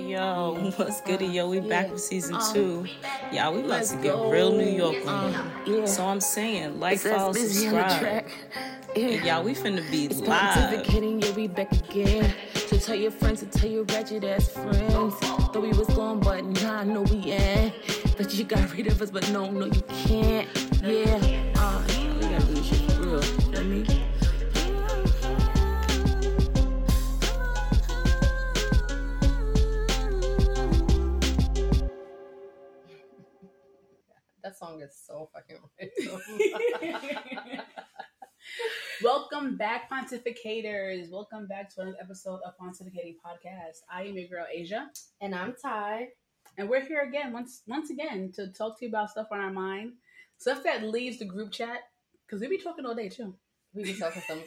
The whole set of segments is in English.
Yo, what's good? Yo, we back with season 2. Y'all, we about to get real New York on. So I'm saying, like, follow, subscribe. And y'all, we finna be live. You'll be back again. So tell your friends to tell your ratchet ass friends. Though we was gone, but nah, no, we ain't. But you got rid of us, but no, you can't. Yeah, we gotta do this shit for real. You know what I mean? That song is so fucking random. Welcome back, Pontificators. Welcome back to another episode of Pontificating Podcast. I am your girl, Asia. And I'm Ty. And we're here again, once again, to talk to you about stuff on our mind. Stuff that leaves the group chat. Because we be talking all day, too. We be talking some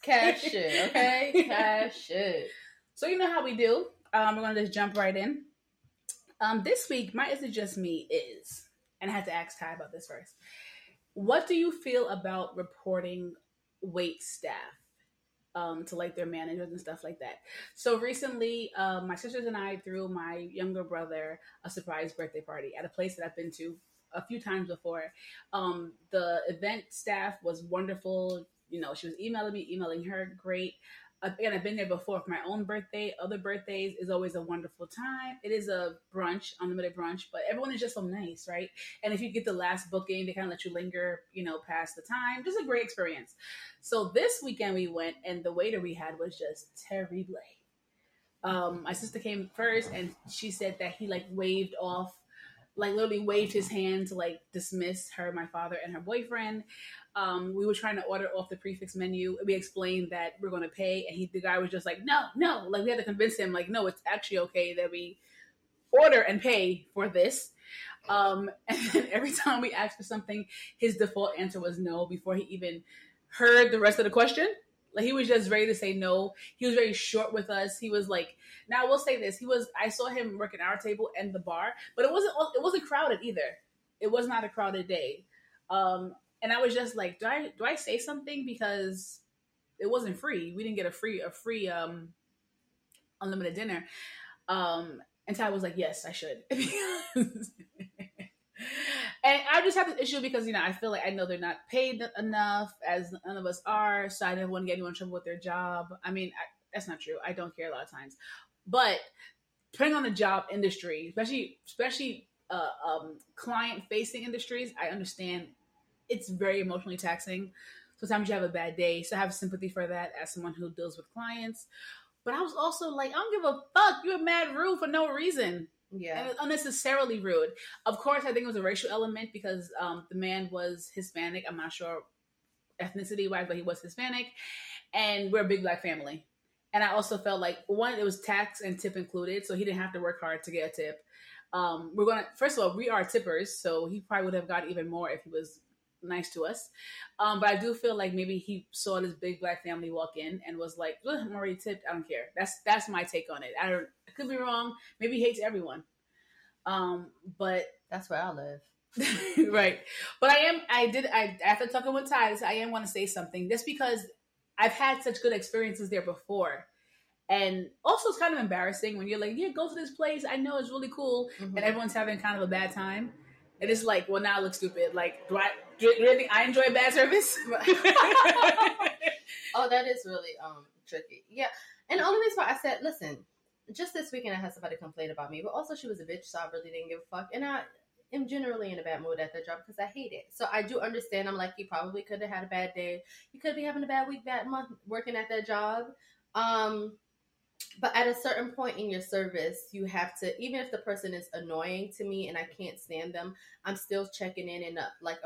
cash shit, okay? Cash shit. So you know how we do. We're going to just jump right in. This week, my Is It Just Me is... And I had to ask Ty about this first. What do you feel about reporting wait staff to like their managers and stuff like that? So recently, my sisters and I threw my younger brother a surprise birthday party at a place that I've been to a few times before. The event staff was wonderful. You know, she was emailing me, emailing her. Great. Again, I've been there before for my own birthday. Other birthdays is always a wonderful time. It is a brunch, unlimited brunch, but everyone is just so nice, right? And if you get the last booking, they kind of let you linger, you know, past the time. Just a great experience. So this weekend we went, and the waiter we had was just terrible. My sister came first, and she said that he, like, waved off, like, literally waved his hand to, like, dismiss her, my father, and her boyfriend. We were trying to order off the prefix menu. We explained that we're going to pay, and the guy was just like, no. Like, we had to convince him, like, no, it's actually okay that we order and pay for this. And then every time we asked for something, his default answer was no before he even heard the rest of the question. Like, he was just ready to say no. He was very short with us. He was like, now I will say this. I saw him work at our table and the bar, but it wasn't crowded either. It was not a crowded day. And I was just like, do I say something? Because it wasn't free. We didn't get a free unlimited dinner. And Ty was like, yes, I should. And I just have this issue because, you know, I feel like I know they're not paid enough, as none of us are. So I didn't want to get anyone in trouble with their job. I mean, that's not true. I don't care a lot of times. But depending on the job industry, especially client-facing industries, I understand it's very emotionally taxing. Sometimes you have a bad day. So I have sympathy for that as someone who deals with clients. But I was also like, I don't give a fuck. You're mad rude for no reason. Yeah, and unnecessarily rude. Of course, I think it was a racial element because the man was Hispanic. I'm not sure ethnicity-wise, but he was Hispanic. And we're a big black family. And I also felt like, one, it was tax and tip included, so he didn't have to work hard to get a tip. First of all, we are tippers, so he probably would have got even more if he was nice to us. But I do feel like maybe he saw this big black family walk in and was like, I'm already tipped. I don't care. That's my take on it. I could be wrong. Maybe he hates everyone. But that's where I live. Right. But after talking with Ty, I am want to say something just because I've had such good experiences there before. And also it's kind of embarrassing when you're like, yeah, go to this place. I know it's really cool. Mm-hmm. And everyone's having kind of a bad time. And it's like, well, now I look stupid. Like, do you really think I enjoy bad service? Oh, that is really tricky. Yeah. And the only reason why I said, listen, just this weekend I had somebody complain about me. But also she was a bitch, so I really didn't give a fuck. And I am generally in a bad mood at that job because I hate it. So I do understand. I'm like, you probably could have had a bad day. You could be having a bad week, bad month working at that job. But at a certain point in your service, you have to, even if the person is annoying to me and I can't stand them, I'm still checking in and up. Like,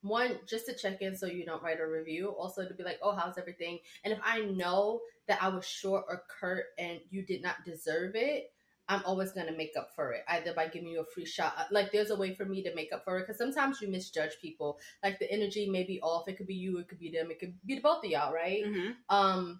one, just to check in so you don't write a review. Also to be like, oh, how's everything? And if I know that I was short or curt and you did not deserve it, I'm always going to make up for it, either by giving you a free shot. Like, there's a way for me to make up for it, because sometimes you misjudge people. Like, the energy may be off. It could be you. It could be them. It could be the both of y'all, right? Mm-hmm.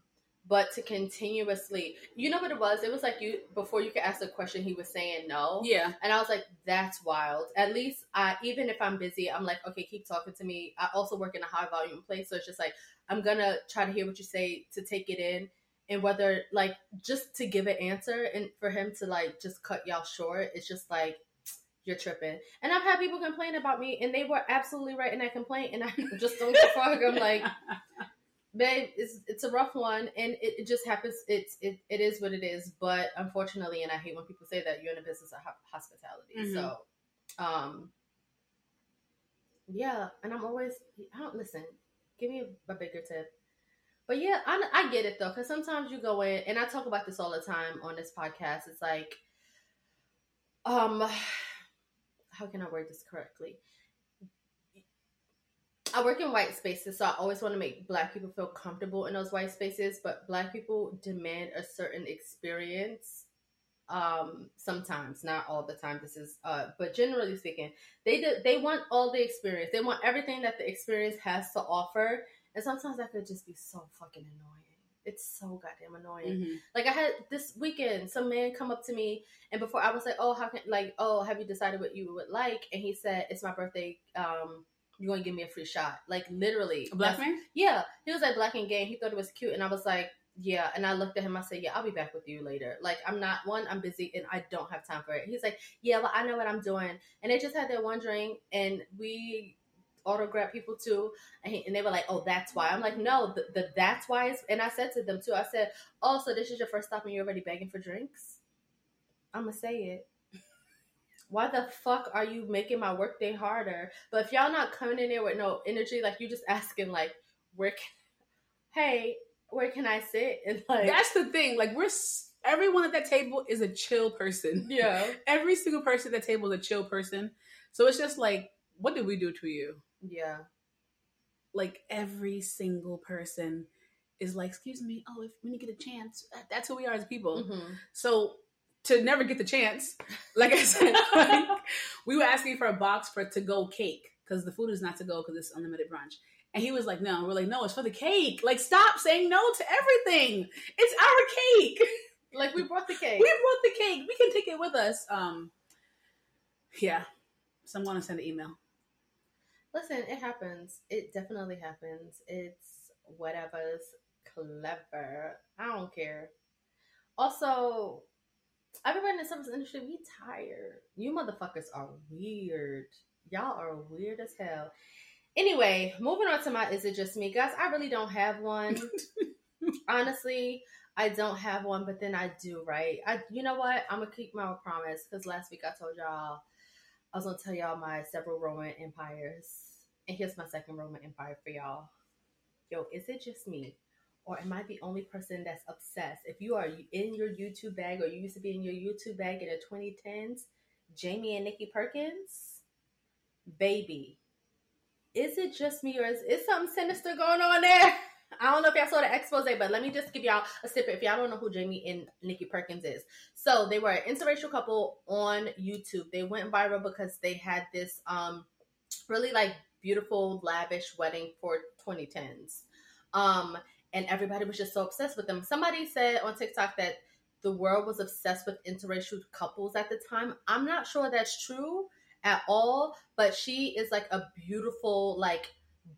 But to continuously, you know what it was? It was like you, before you could ask the question, he was saying no. Yeah. And I was like, that's wild. At least even if I'm busy, I'm like, okay, keep talking to me. I also work in a high volume place. So it's just like, I'm going to try to hear what you say to take it in. and whether, like, just to give an answer and for him to, like, just cut y'all short, it's just like, you're tripping. And I've had people complain about me, and they were absolutely right in that complaint, and I just don't give a fuck. I'm like, babe, it's a rough one, and it just happens. It is what it is. But unfortunately, and I hate when people say that, you're in the business of hospitality. Mm-hmm. So, yeah. And I'm always, I don't listen. Give me a bigger tip. But yeah, I get it though, because sometimes you go in, and I talk about this all the time on this podcast. It's like, how can I word this correctly? I work in white spaces, so I always want to make Black people feel comfortable in those white spaces, but Black people demand a certain experience sometimes, not all the time. This is, but generally speaking, they want all the experience. They want everything that the experience has to offer, and sometimes that could just be so fucking annoying. It's so goddamn annoying. Mm-hmm. Like, I had this weekend, some man come up to me, and before I was like, have you decided what you would like? And he said, it's my birthday. You're going to give me a free shot. Like, literally. A Black man? Yeah. He was like Black and gay. He thought it was cute. And I was like, yeah. And I looked at him. I said, yeah, I'll be back with you later. Like, I'm busy and I don't have time for it. He's like, yeah, well, I know what I'm doing. And they just had their one drink, and we autograph people too, and they were like, oh, that's why. I'm like, no, the that's why is, and I said to them too, I said, oh, so this is your first stop and you're already begging for drinks? I'm gonna say it. Why the fuck are you making my work day harder? But if y'all not coming in there with no energy, like, you just asking, like, where can I sit? And like, that's the thing, like, everyone at that table is a chill person. Yeah. Every single person at that table is a chill person. So it's just like, what did we do to you? Yeah. Like, every single person is like, excuse me, oh, if we get a chance, that's who we are as people. Mm-hmm. So to never get the chance, like I said, like, we were asking for a box for to-go cake, because the food is not to-go, because it's unlimited brunch. And he was like, no. And we're like, no, it's for the cake. Like, stop saying no to everything. It's our cake. Like, we brought the cake. We brought the cake. We can take it with us. Yeah. So I'm going to send an email. Listen, it happens. It definitely happens. It's whatever's clever. I don't care. Also, everybody in the service industry, we tired. You motherfuckers are weird. Y'all are weird as hell. Anyway, moving on to my Is It Just Me? Guys, I really don't have one. Honestly, I don't have one, but then I do, right? You know what? I'm going to keep my promise, because last week I told y'all I was going to tell y'all my several Roman empires. And here's my second Roman empire for y'all. Yo, is it just me? Or am I the only person that's obsessed? If you are in your YouTube bag, or you used to be in your YouTube bag in the 2010s, Jamie and Nikki Perkins, baby, is it just me, or is something sinister going on there? I don't know if y'all saw the expose, but let me just give y'all a snippet if y'all don't know who Jamie and Nikki Perkins is. So they were an interracial couple on YouTube. They went viral because they had this really, like, beautiful, lavish wedding for 2010s. And everybody was just so obsessed with them. Somebody said on TikTok that the world was obsessed with interracial couples at the time. I'm not sure that's true at all, but she is, like, a beautiful, like,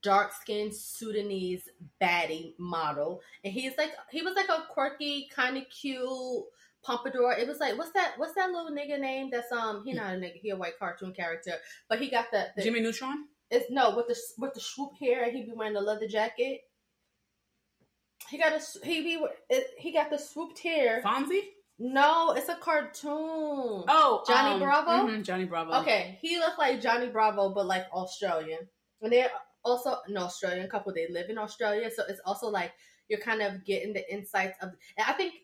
dark-skinned Sudanese baddie model, and he was like a quirky, kind of cute pompadour. It was like, what's that little nigga name that's he not a nigga, he a white cartoon character, but he got the Jimmy Neutron. It's no, with the swoop hair, and he be wearing the leather jacket. He got the swooped hair. Fonzie. No, it's a cartoon. Oh, Johnny Bravo. Mm-hmm, Johnny Bravo. Okay, he looked like Johnny Bravo, but like Australian. When they're also an Australian couple, they live in Australia, so it's also like you're kind of getting the insights of. And I think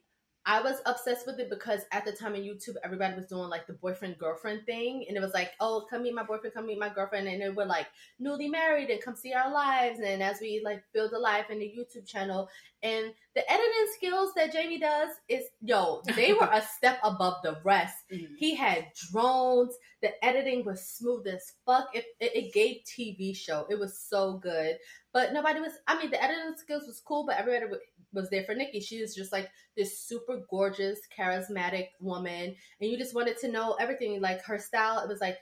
I was obsessed with it because at the time on YouTube, everybody was doing like the boyfriend girlfriend thing, and it was like, oh, come meet my boyfriend, come meet my girlfriend, and they were like newly married and come see our lives, and as we like build a life in the YouTube channel, and the editing skills that Jamie does is, yo, they were a step above the rest. Mm-hmm. He had drones. The editing was smooth as fuck. It gave TV show. It was so good. But the editing skills was cool, but everybody was there for Nikki. She was just like this super gorgeous, charismatic woman. And you just wanted to know everything. Like her style, it was like,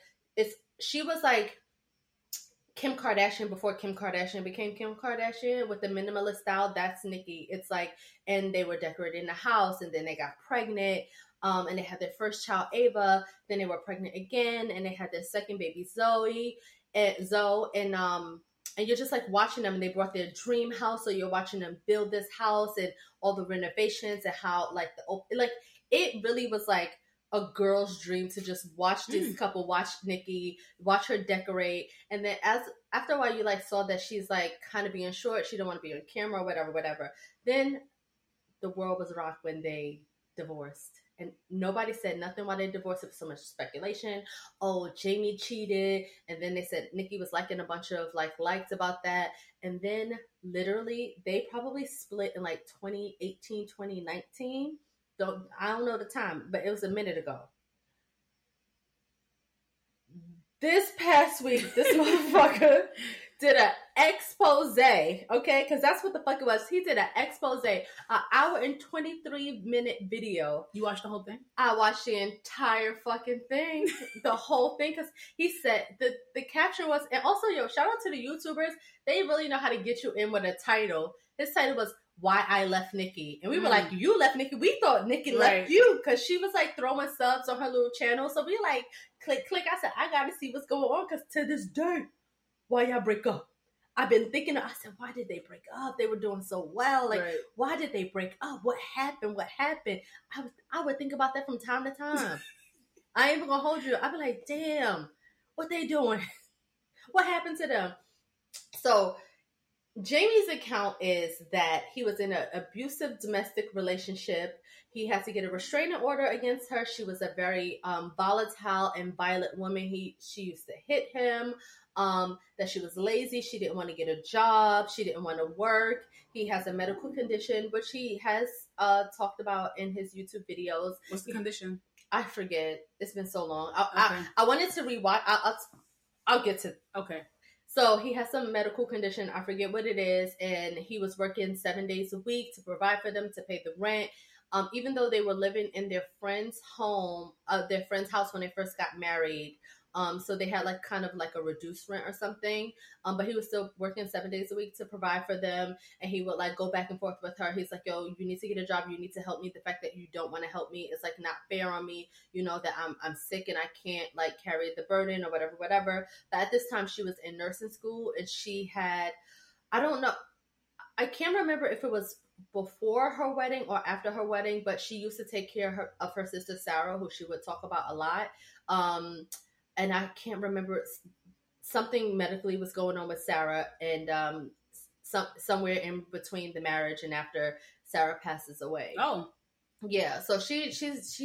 she was like, Kim Kardashian before Kim Kardashian became Kim Kardashian with the minimalist style. That's Nikki. It's like, and they were decorating the house, and then they got pregnant, and they had their first child, Ava. Then they were pregnant again, and they had their second baby, Zoe, and you're just like watching them, and they brought their dream house, so you're watching them build this house and all the renovations and how like the it really was like a girl's dream to just watch this couple, watch Nikki, watch her decorate. And then after a while, you like saw that she's like kind of being short. She don't want to be on camera, whatever. Then the world was rocked when they divorced. And nobody said nothing while they divorced. It was so much speculation. Oh, Jamie cheated. And then they said Nikki was liking a bunch of likes about that. And then literally they probably split in 2018, 2019. I don't know the time, but it was a minute ago. This past week, this motherfucker did an expose, okay? Because that's what the fuck it was. He did an expose, an hour and 23-minute video. You watched the whole thing? I watched the entire fucking thing. The whole thing. Because he said, the caption was, and also, yo, shout out to the YouTubers. They really know how to get you in with a title. His title was, Why I Left Nikki. And we were like, you left Nikki? We thought Nikki left you, because she was like throwing subs on her little channel. So we like, click. I said, I gotta see what's going on, because to this day, why y'all break up? I've been thinking, I said, why did they break up? They were doing so well. Why did they break up? What happened? I would think about that from time to time. I ain't even gonna hold you. I'd be like, damn, what they doing? What happened to them? So Jamie's account is that he was in an abusive domestic relationship. He had to get a restraining order against her. She was a very volatile and violent woman. She used to hit him, that she was lazy. She didn't want to get a job. She didn't want to work. He has a medical condition, which he has talked about in his YouTube videos. What's the condition? I forget. It's been so long. I wanted to rewatch. I'll get to it. Okay. So he has some medical condition, I forget what it is, and he was working 7 days a week to provide for them, to pay the rent. Even though they were living in their friend's home, their friend's house when they first got married, so they had kind of a reduced rent or something. But he was still working 7 days a week to provide for them, and he would go back and forth with her. He's like, "Yo, you need to get a job. You need to help me. The fact that you don't want to help me is not fair on me. You know that I'm sick and I can't carry the burden or whatever." But at this time, she was in nursing school, and she had, I don't know, I can't remember if it was before her wedding or after her wedding, but she used to take care of her sister Sarah, who she would talk about a lot. And I can't remember, something medically was going on with Sarah, and somewhere in between the marriage and after Sarah passes away. Oh, yeah. So she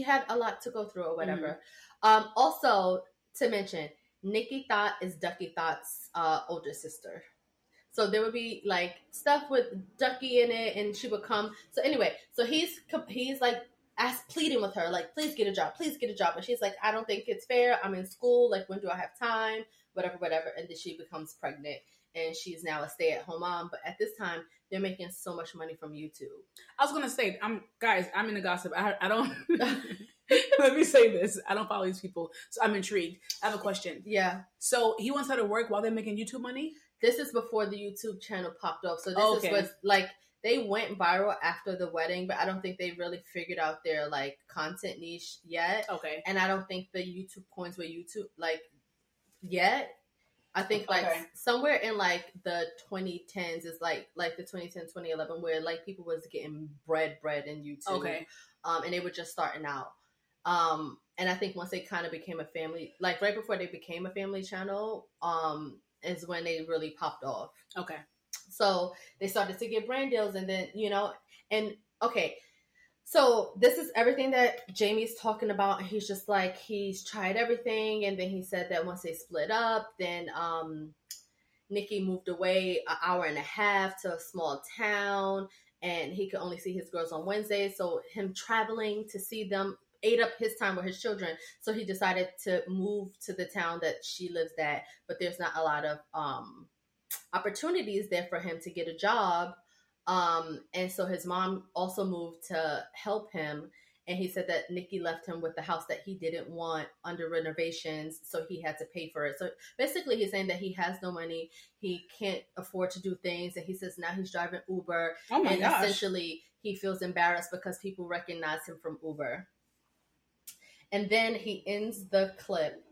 had a lot to go through or whatever. Mm-hmm. Also to mention, Nikki Thought is Ducky Thought's older sister. So there would be stuff with Ducky in it, and she would come. So anyway, so he's pleading with her, please get a job. And she's like, I don't think it's fair. I'm in school. When do I have time? Whatever. And then she becomes pregnant, and she's now a stay-at-home mom. But at this time, they're making so much money from YouTube. I was gonna say, I'm in the gossip. I don't. Let me say this. I don't follow these people, so I'm intrigued. I have a question. Yeah. So he wants her to work while they're making YouTube money. This is before the YouTube channel popped off. So this is what's They went viral after the wedding, but I don't think they really figured out their content niche yet. Okay. And I don't think the YouTube coins were YouTube yet. I think somewhere in the 2010s is the 2010, 2011 where people was getting bread in YouTube. Okay. And they were just starting out. And I think once they kind of became a family, right before they became a family channel, is when they really popped off. Okay. So they started to get brand deals, and then, so this is everything that Jamie's talking about. And he's just he's tried everything. And then he said that once they split up, then Nikki moved away an hour and a half to a small town, and he could only see his girls on Wednesday. So him traveling to see them ate up his time with his children. So he decided to move to the town that she lives at, but there's not a lot of, opportunities there for him to get a job, and so his mom also moved to help him, And he said that Nikki left him with the house that he didn't want under renovations, so he had to pay for it. So basically he's saying that he has no money, he can't afford to do things, and he says now he's driving Uber. Oh my gosh. Essentially he feels embarrassed because people recognize him from Uber. And then he ends the clip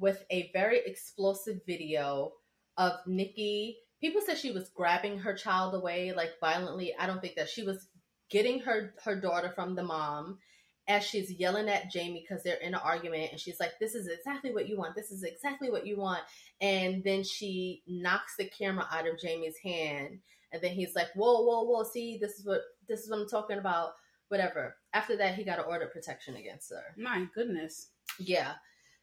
with a very explosive video of Nikki. People said she was grabbing her child away, like violently. I don't think that she was getting her daughter from the mom as she's yelling at Jamie because they're in an argument. And she's like, this is exactly what you want. This is exactly what you want. And then she knocks the camera out of Jamie's hand. And then he's like, whoa, whoa, whoa. See, this is what I'm talking about. Whatever. After that, he got an order of protection against her. My goodness. Yeah.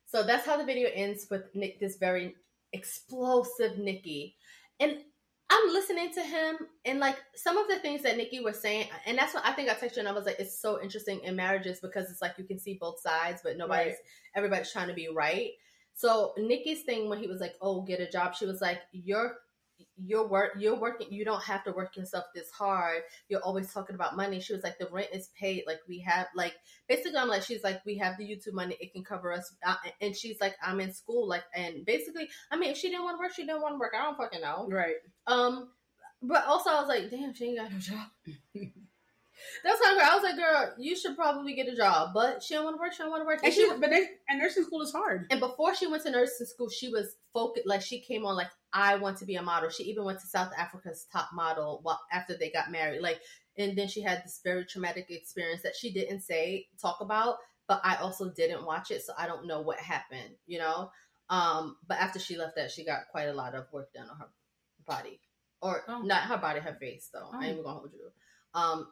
So that's how the video ends, with Nick, this very explosive Nikki. And I'm listening to him, and like some of the things that Nikki was saying, and that's what I think I texted you, and I was like, it's so interesting in marriages because it's like you can see both sides, but everybody's trying to be right. So Nikki's thing when he was like, oh, get a job, she was like, you're working, you don't have to work yourself this hard. You're always talking about money. She was like, the rent is paid. Like we have, like, basically I'm like, she's like, we have the YouTube money. It can cover us. And she's like, I'm in school. Like, and basically, I mean, if she didn't want to work, she didn't want to work. I don't fucking know. Right. But also I was like, damn, she ain't got no job. That's how I was like, girl, you should probably get a job, but she don't want to work. And nursing school is hard. And before she went to nursing school, she was focused. Like she came on like, I want to be a model. She even went to South Africa's top model after they got married. Like, and then she had this very traumatic experience that she didn't talk about, but I also didn't watch it. So I don't know what happened, you know? But after she left that, she got quite a lot of work done on her body, or not her body, her face though. Oh. I ain't even gonna hold you.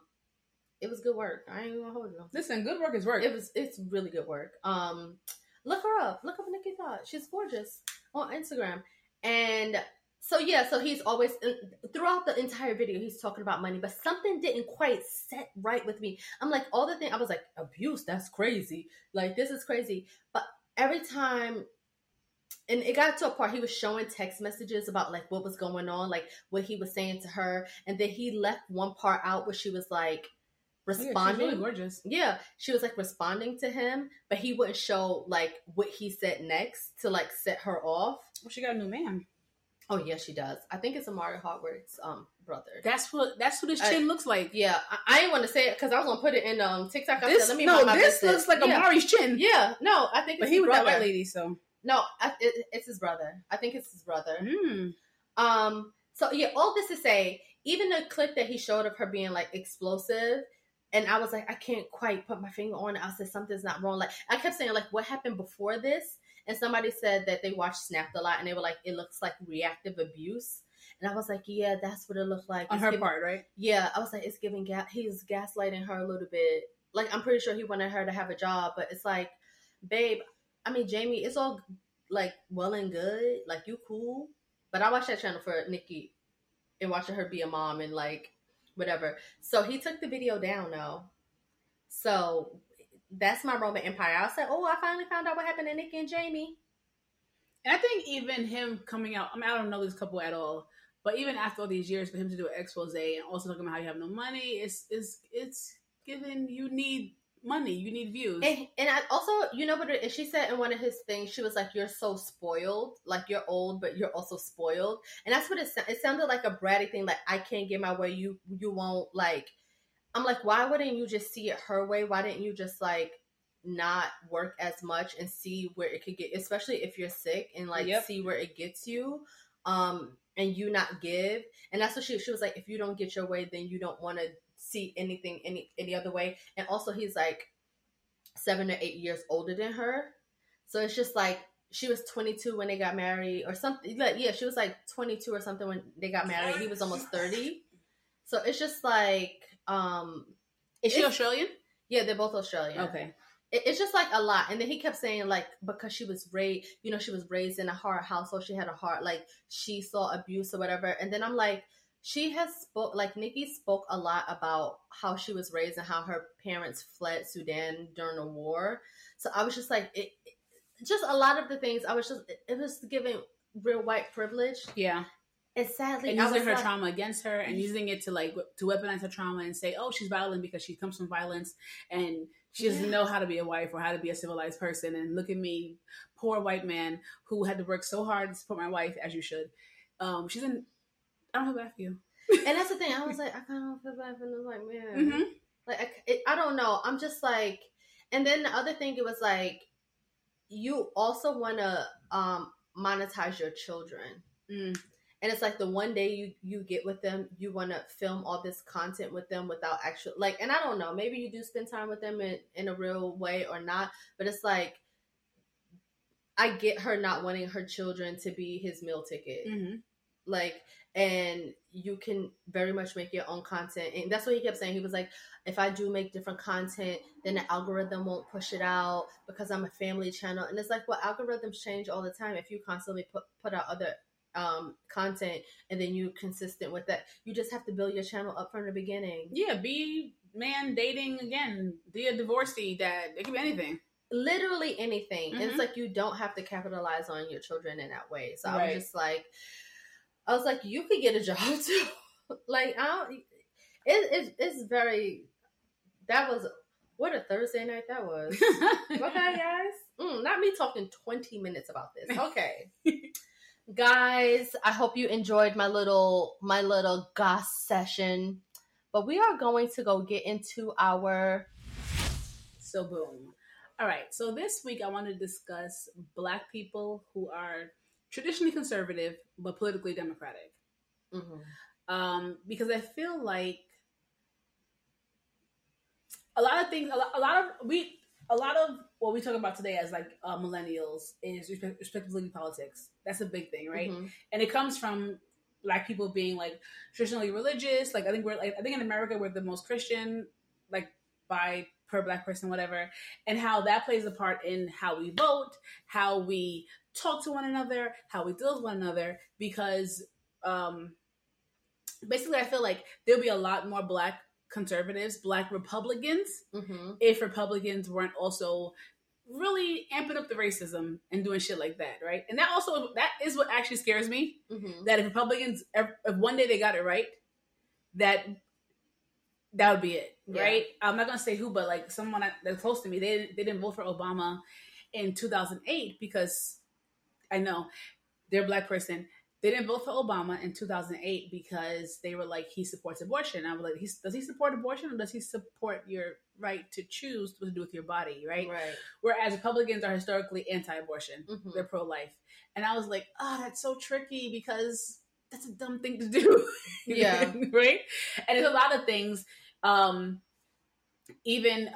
It was good work. I ain't even gonna hold you. Listen, good work is work. It's really good work. Look her up. Look up Nikki Todd. She's gorgeous on Instagram. And so, yeah, so he's always, throughout the entire video, he's talking about money, but something didn't quite set right with me. I'm like, all the thing, I was like, abuse, that's crazy. Like, this is crazy. But every time, and it got to a part, he was showing text messages about, like, what was going on, like, what he was saying to her. And then he left one part out where she was like, responding. Yeah, she's really gorgeous. Yeah, she was like responding to him, but he wouldn't show like what he said next to like set her off. Well, she got a new man. Oh yeah, she does. I think it's Amari Hogwarts' brother. That's who this chin looks like. Yeah, I didn't want to say it because I was gonna put it in TikTok. Looks like Amari's chin. Yeah, no, I think. But he was that white lady, so no, it's his brother. I think it's his brother. Mm. So yeah, all this to say, even the clip that he showed of her being like explosive. And I was like, I can't quite put my finger on it. I said, something's not wrong. Like, I kept saying, like, what happened before this? And somebody said that they watched Snapped a lot, and they were like, it looks like reactive abuse. And I was like, yeah, that's what it looked like. On her part, right? Yeah. I was like, it's giving he's gaslighting her a little bit. Like, I'm pretty sure he wanted her to have a job, but it's like, babe, I mean, Jamie, it's all, like, well and good. Like, you cool. But I watched that channel for Nikki and watching her be a mom and, like, whatever. So he took the video down though. So that's my Roman Empire. I was like, oh, I finally found out what happened to Nikki and Jamie. And I think even him coming out, I mean, I don't know this couple at all, but even after all these years for him to do an expose and also talking about how you have no money, it's given you need money, you need views. And I also, you know, but she said in one of his things, she was like, you're so spoiled, like you're old but you're also spoiled. And that's what it sounded like, a bratty thing, like I can't get my way, you won't. Like, I'm like, why wouldn't you just see it her way? Why didn't you just like not work as much and see where it could get, especially if you're sick, and like see where it gets you, and you not give. And that's what she was like, if you don't get your way, then you don't want to see anything any other way. And also he's like 7 or 8 years older than her, so it's just like she was 22 when they got married or something. Like, yeah, she was like 22 or something when they got married. He was almost 30. So it's just like is she Australian? Yeah, they're both Australian. Okay. It's just like a lot. And then he kept saying like, because she was raised, you know, she was raised in a hard household, she had a hard, like she saw abuse or whatever. And then I'm like, she has spoke, like Nikki spoke a lot about how she was raised and how her parents fled Sudan during the war. So I was just like, just a lot of the things I was just, it was giving real white privilege. Yeah. And sadly, and using her trauma against her, and using it to like, to weaponize her trauma and say, oh, she's violent because she comes from violence and She doesn't know how to be a wife or how to be a civilized person. And look at me, poor white man who had to work so hard to support my wife, as you should. She's in, I don't feel bad for you. And that's the thing. I was like, I kind of don't feel bad for them. Like, man, mm-hmm. like, I don't know. I'm just like, and then the other thing, it was like, you also want to monetize your children. Mm. And it's like the one day you get with them, you want to film all this content with them without actually, like, and I don't know, maybe you do spend time with them in a real way or not, but it's like, I get her not wanting her children to be his meal ticket. Mm-hmm. Like, and you can very much make your own content. And that's what he kept saying. He was like, if I do make different content, then the algorithm won't push it out because I'm a family channel. And it's like, well, algorithms change all the time. If you constantly put out other content and then you consistent with that, you just have to build your channel up from the beginning. Yeah, be man dating again, be a divorcee dad. It could be anything, literally anything. Mm-hmm. And it's like you don't have to capitalize on your children in that way. So right. I was like you could get a job too. Like it's very, that was what a Thursday night that was. Okay guys, not me talking 20 minutes about this. Okay. Guys, I hope you enjoyed my little goss session, but we are going to go get into our so boom. All right. So this week I want to discuss Black people who are traditionally conservative but politically democratic. Mm-hmm. Because I feel like a lot of things, a lot of what we talk about today as like millennials is respectability politics. That's a big thing, right? Mm-hmm. And it comes from Black people being like traditionally religious. Like I think in America we're the most Christian, like by per Black person, whatever. And how that plays a part in how we vote, how we talk to one another, how we deal with one another. Because basically, I feel like there'll be a lot more Black conservatives, Black Republicans, mm-hmm. if Republicans weren't also really amping up the racism and doing shit like that, right? And that is what actually scares me, mm-hmm. that if Republicans, if one day they got it right, that would be it, yeah. right? I'm not going to say who, but like someone that's close to me, they didn't vote for Obama in 2008 because, I know, they're a Black person. They didn't vote for Obama in 2008 because they were like, he supports abortion. I was like, does he support abortion or does he support your right to choose what to do with your body, right? Whereas Republicans are historically anti-abortion. Mm-hmm. They're pro-life. And I was like, oh, that's so tricky because that's a dumb thing to do. Yeah. Right? And there's a lot of things. Even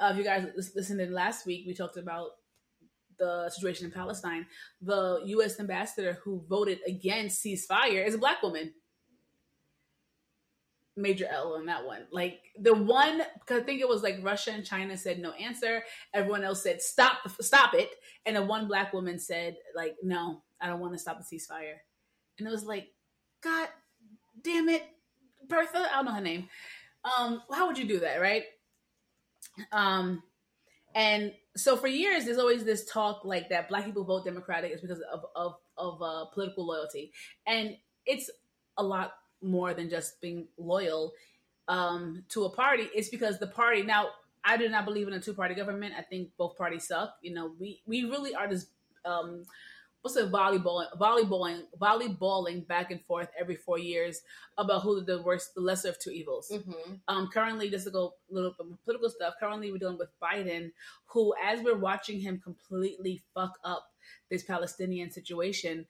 if you guys listened in last week, we talked about the situation in Palestine. The U.S. ambassador who voted against ceasefire is a Black woman. Major L on that one. Like the one, because I think it was like Russia and China said no answer. Everyone else said stop it, and the one Black woman said like, no, I don't want to stop the ceasefire. And it was like, God damn it, Bertha. I don't know her name. How would you do that, right? And so for years, there's always this talk like that Black people vote Democratic is because of political loyalty. And it's a lot more than just being loyal to a party. It's because the party, now, I do not believe in a two-party government. I think both parties suck. You know, we really are just, volleyballing back and forth every 4 years about who the lesser of two evils. Mm-hmm. Currently, just to go a little bit political stuff, currently we're dealing with Biden, who, as we're watching him completely fuck up this Palestinian situation,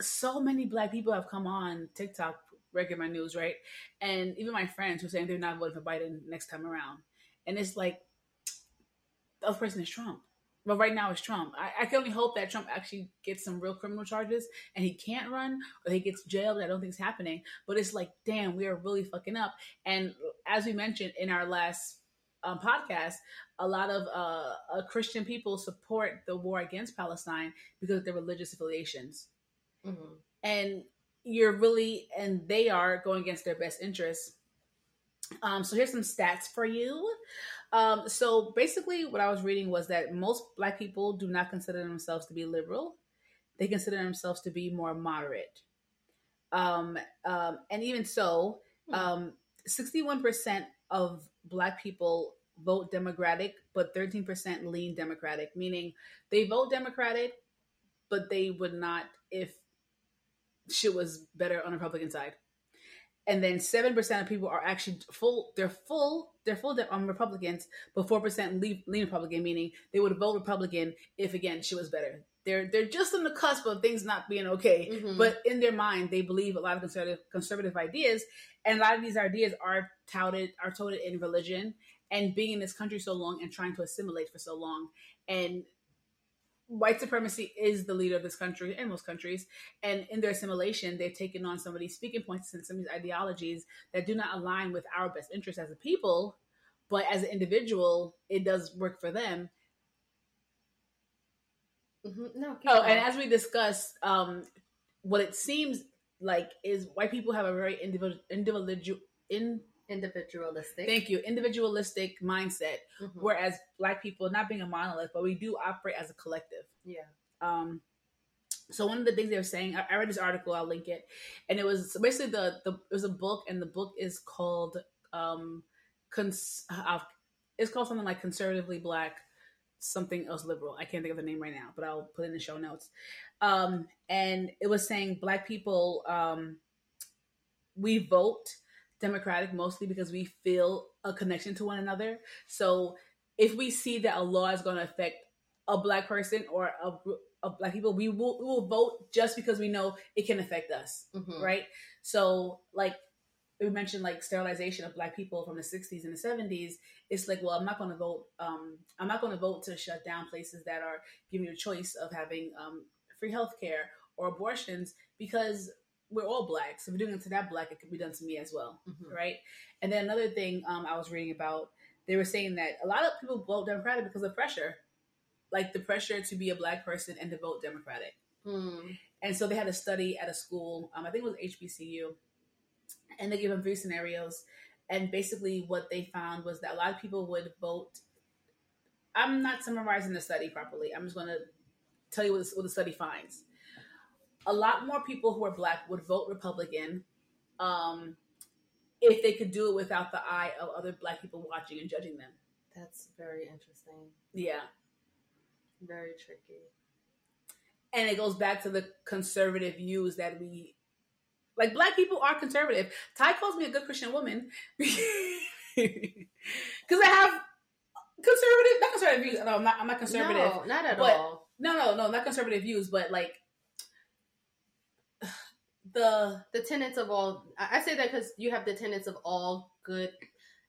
so many Black people have come on TikTok, regular my news, right? And even my friends who are saying they're not voting for Biden next time around. And it's like, the other person is Trump. But right now it's Trump. I can only hope that Trump actually gets some real criminal charges and he can't run or he gets jailed. I don't think it's happening. But it's like, damn, we are really fucking up. And as we mentioned in our last podcast, a lot of Christian people support the war against Palestine because of their religious affiliations. Mm-hmm. And they are going against their best interests. So here's some stats for you. So basically what I was reading was that most Black people do not consider themselves to be liberal. They consider themselves to be more moderate. And even so, 61% of Black people vote Democratic, but 13% lean Democratic, meaning they vote Democratic, but they would not if shit was better on the Republican side. And then 7% of people are actually full Republicans, but 4% lean Republican, meaning they would vote Republican if, again, shit was better. They're just on the cusp of things not being okay, mm-hmm. but in their mind, they believe a lot of conservative ideas, and a lot of these ideas are touted in religion and being in this country so long and trying to assimilate for so long. And white supremacy is the leader of this country and most countries, and in their assimilation, they've taken on some of these speaking points and some of these ideologies that do not align with our best interests as a people, but as an individual, it does work for them. Mm-hmm. No, and as we discussed, what it seems like is white people have a very individualistic. Thank you, individualistic mindset. Mm-hmm. Whereas black people, not being a monolith, but we do operate as a collective. Yeah. So one of the things they were saying, I read this article. I'll link it, and it was basically it was a book, and the book is called it's called something like Conservatively Black, something else liberal. I can't think of the name right now, but I'll put it in the show notes. And it was saying black people, we vote Democratic mostly because we feel a connection to one another. So if we see that a law is going to affect a black person or a black people, we will vote just because we know it can affect us. Mm-hmm. Right. So like we mentioned, like sterilization of black people from the 60s and the 70s. It's like, well, I'm not going to vote. I'm not going to vote to shut down places that are giving you a choice of having free healthcare or abortions because we're all black. So if we're doing it to that black, it could be done to me as well, mm-hmm. right? And then another thing I was reading about, they were saying that a lot of people vote Democratic because of pressure, like the pressure to be a black person and to vote Democratic. Mm. And so they had a study at a school, I think it was HBCU, and they gave them three scenarios. And basically what they found was that a lot of people would vote. I'm not summarizing the study properly. I'm just going to tell you what the study finds. A lot more people who are black would vote Republican if they could do it without the eye of other black people watching and judging them. That's very interesting. Yeah. Very tricky. And it goes back to the conservative views that we... Like, black people are conservative. Ty calls me a good Christian woman because I have not conservative views. No, I'm not conservative. No, not at all. No, not conservative views, but like the tenets of all. I say that because you have the tenets of all good.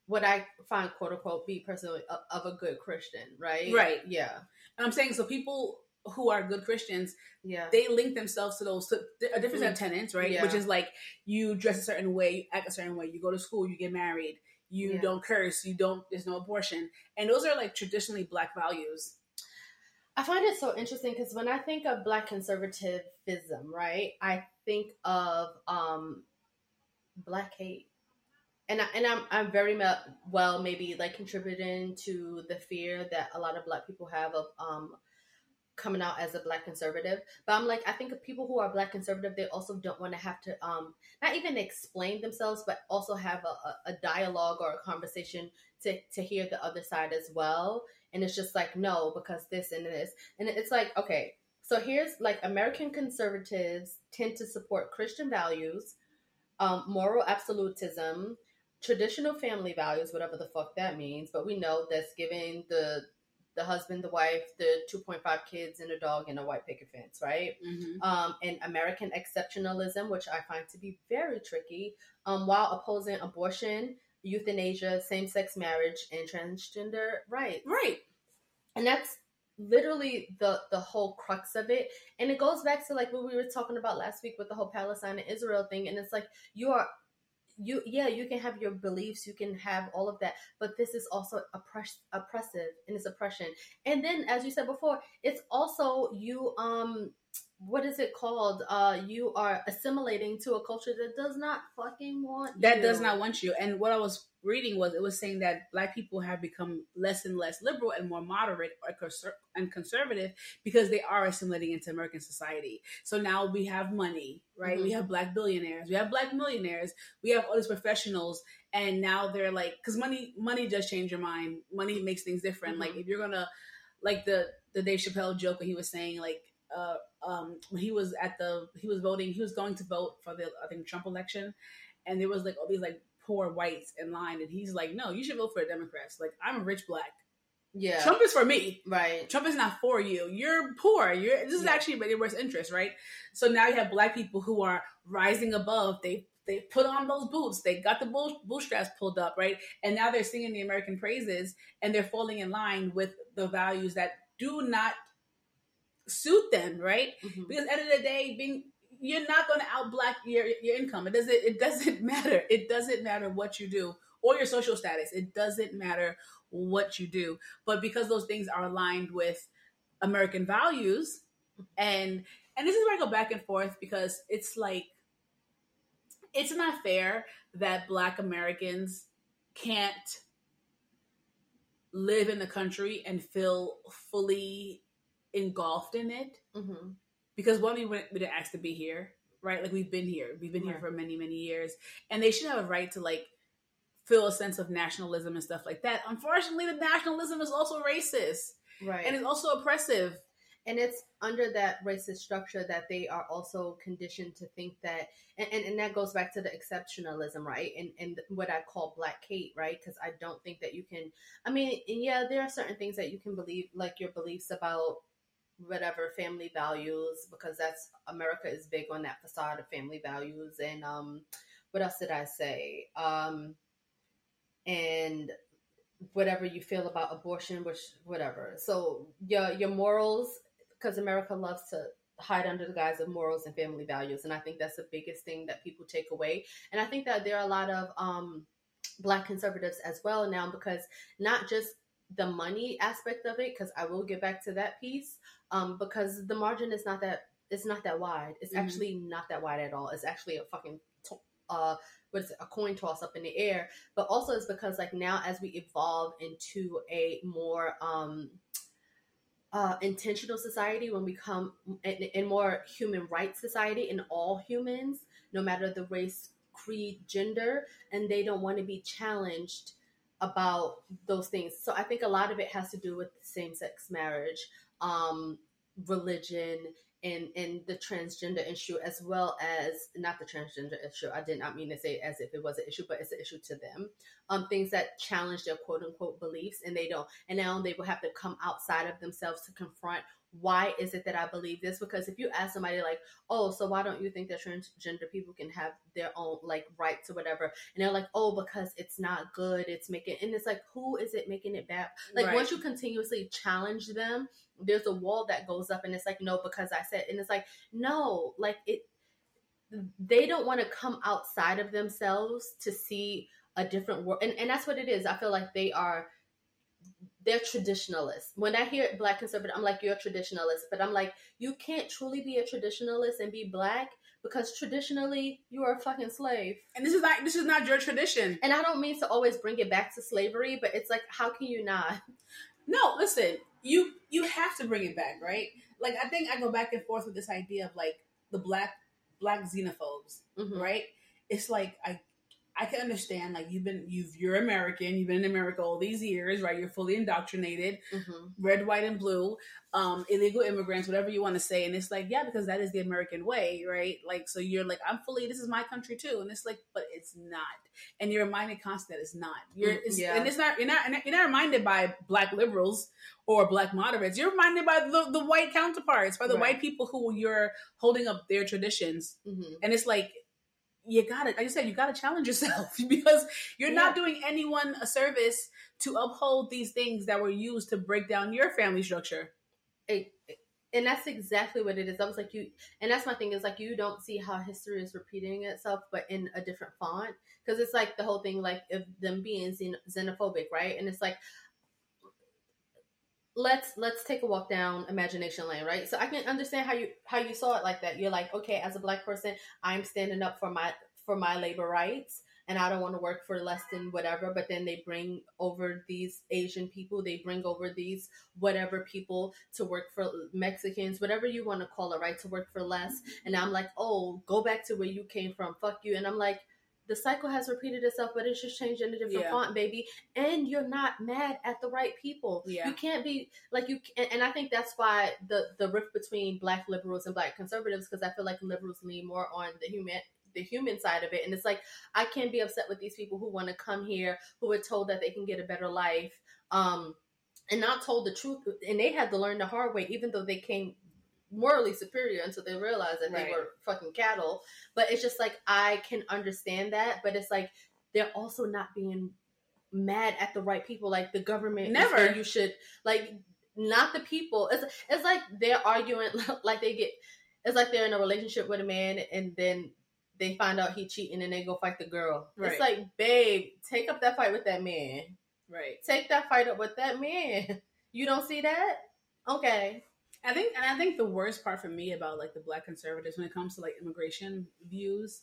What I find, quote unquote, be personally of a good Christian, right? Right. Yeah. And I'm saying so people who are good Christians, yeah, they link themselves to those a different set of tenets, right? Yeah. Which is like you dress a certain way, you act a certain way, you go to school, you get married, you don't curse, there's no abortion, and those are like traditionally black values. I find it so interesting because when I think of black conservatism, right, I think of black hate, and I'm very well maybe like contributing to the fear that a lot of black people have of coming out as a black conservative. But I'm like, I think of people who are black conservative, they also don't want to have to not even explain themselves, but also have a dialogue or a conversation to hear the other side as well. And it's just like, no, because this and this. And it's like, okay, so here's like American conservatives tend to support Christian values, moral absolutism, traditional family values, whatever the fuck that means. But we know that's giving the husband, the wife, the 2.5 kids, and a dog, and a white picket fence, right? Mm-hmm. And American exceptionalism, which I find to be very tricky, while opposing abortion, euthanasia, same-sex marriage, and transgender rights. Right. And that's literally the whole crux of it. And it goes back to like what we were talking about last week with the whole Palestine and Israel thing. And it's like, you can have your beliefs, you can have all of that, but this is also oppressive, and it's oppression. And then, as you said before, it's also you what is it called? You are assimilating to a culture that does not fucking want you. That does not want you. And what I was reading was, it was saying that Black people have become less and less liberal and more moderate and conservative because they are assimilating into American society. So now we have money, right? Mm-hmm. We have Black billionaires. We have Black millionaires. We have all these professionals. And now they're like, because money does change your mind. Money makes things different. Mm-hmm. Like if you're going to, like the Dave Chappelle joke when he was saying like, when he was at the, he was voting, he was going to vote for the, I think, Trump election. And there was like all these like poor whites in line. And he's like, no, you should vote for the Democrats. Like, I'm a rich Black. Yeah. Trump is for me. Right. Trump is not for you. You're poor. This is actually in your best interest, right? So now you have Black people who are rising above. They put on those boots. They got the bootstraps pulled up, right? And now they're singing the American praises and they're falling in line with the values that do not suit them, right? Mm-hmm. Because at the end of the day, you're not going to out Black your income. It doesn't matter. It doesn't matter what you do or your social status. It doesn't matter what you do. But because those things are aligned with American values, and this is where I go back and forth, because it's like, it's not fair that Black Americans can't live in the country and feel fully engulfed in it. Mm-hmm. Because one, we didn't ask to be here, right? Like we've been here for many, many years, and they should have a right to like feel a sense of nationalism and stuff like that. Unfortunately, the nationalism is also racist, right? And it's also oppressive, and it's under that racist structure that they are also conditioned to think that, and that goes back to the exceptionalism, right? And what I call Black hate, right? Because I don't think that you can. I mean, yeah, there are certain things that you can believe, like your beliefs about whatever family values, because that's, America is big on that facade of family values. And what else did I say? And whatever you feel about abortion, which whatever. So your morals, because America loves to hide under the guise of morals and family values. And I think that's the biggest thing that people take away. And I think that there are a lot of Black conservatives as well now, because not just the money aspect of it, because I will get back to that piece, because the margin is not that, it's not that wide. It's mm-hmm. actually not that wide at all. It's actually a fucking a coin toss up in the air. But also it's because like now as we evolve into a more intentional society, when we come in more human rights society, in all humans, no matter the race, creed, gender, and they don't want to be challenged about those things. So I think a lot of it has to do with same-sex marriage, religion, and the transgender issue, as well as, not the transgender issue, I did not mean to say as if it was an issue, but it's an issue to them. Things that challenge their quote-unquote beliefs, and they don't. And now they will have to come outside of themselves to confront, why is it that I believe this? Because if you ask somebody like, oh, so why don't you think that transgender people can have their own like rights or whatever? And they're like, oh, because it's not good. It's making, and it's like, who is it making it bad? Like right. Once you continuously challenge them, there's a wall that goes up, and it's like, no, because I said, and it's like, no, like it, they don't want to come outside of themselves to see a different world. And that's what it is. I feel like they're traditionalists. When I hear Black conservative, I'm like, you're a traditionalist. But I'm like, you can't truly be a traditionalist and be Black, because traditionally you are a fucking slave. And this is not your tradition. And I don't mean to always bring it back to slavery, but it's like, how can you not? No, listen, you have to bring it back, right? Like, I think I go back and forth with this idea of like the black xenophobes, mm-hmm. right? It's like, I can understand, like, you're American, you've been in America all these years, right? You're fully indoctrinated, mm-hmm. red, white, and blue, illegal immigrants, whatever you want to say. And it's like, yeah, because that is the American way, right? Like, so you're like, I'm fully, this is my country too. And it's like, but it's not. And you're reminded constantly that it's not. And it's not, you're not reminded by Black liberals or Black moderates. You're reminded by the white counterparts, by the right. white people who you're holding up their traditions. Mm-hmm. And it's like, you gotta challenge yourself, because you're not doing anyone a service to uphold these things that were used to break down your family structure. And that's exactly what it is. I was like, and that's my thing, is like, you don't see how history is repeating itself, but in a different font. Because it's like the whole thing, like, of them being xenophobic, right? And it's like, let's take a walk down imagination lane, right? So I can understand how you saw it like that. You're like, okay, as a Black person, I'm standing up for my labor rights, and I don't want to work for less than whatever. But then they bring over these Asian people, they bring over these whatever people to work for, Mexicans, whatever you want to call it, right, to work for less. And I'm like, oh, go back to where you came from, fuck you. And I'm like, the cycle has repeated itself, but it's just changed in a different font, baby. And you're not mad at the right people. Yeah. You can't be like you. And I think that's why the rift between Black liberals and Black conservatives, because I feel like liberals lean more on the human side of it. And it's like, I can't be upset with these people who want to come here, who are told that they can get a better life, and not told the truth. And they had to learn the hard way, even though they came morally superior until they realized that they were fucking cattle. But it's just like, I can understand that, but it's like, they're also not being mad at the right people. Like, the government never, you should, like, not the people. It's like they're arguing, like they get, it's like they're in a relationship with a man and then they find out he cheating and they go fight the girl. Right. It's like, babe, take up that fight with that man. Right. Take that fight up with that man. You don't see that? Okay. I think the worst part for me about, like, the Black conservatives when it comes to, like, immigration views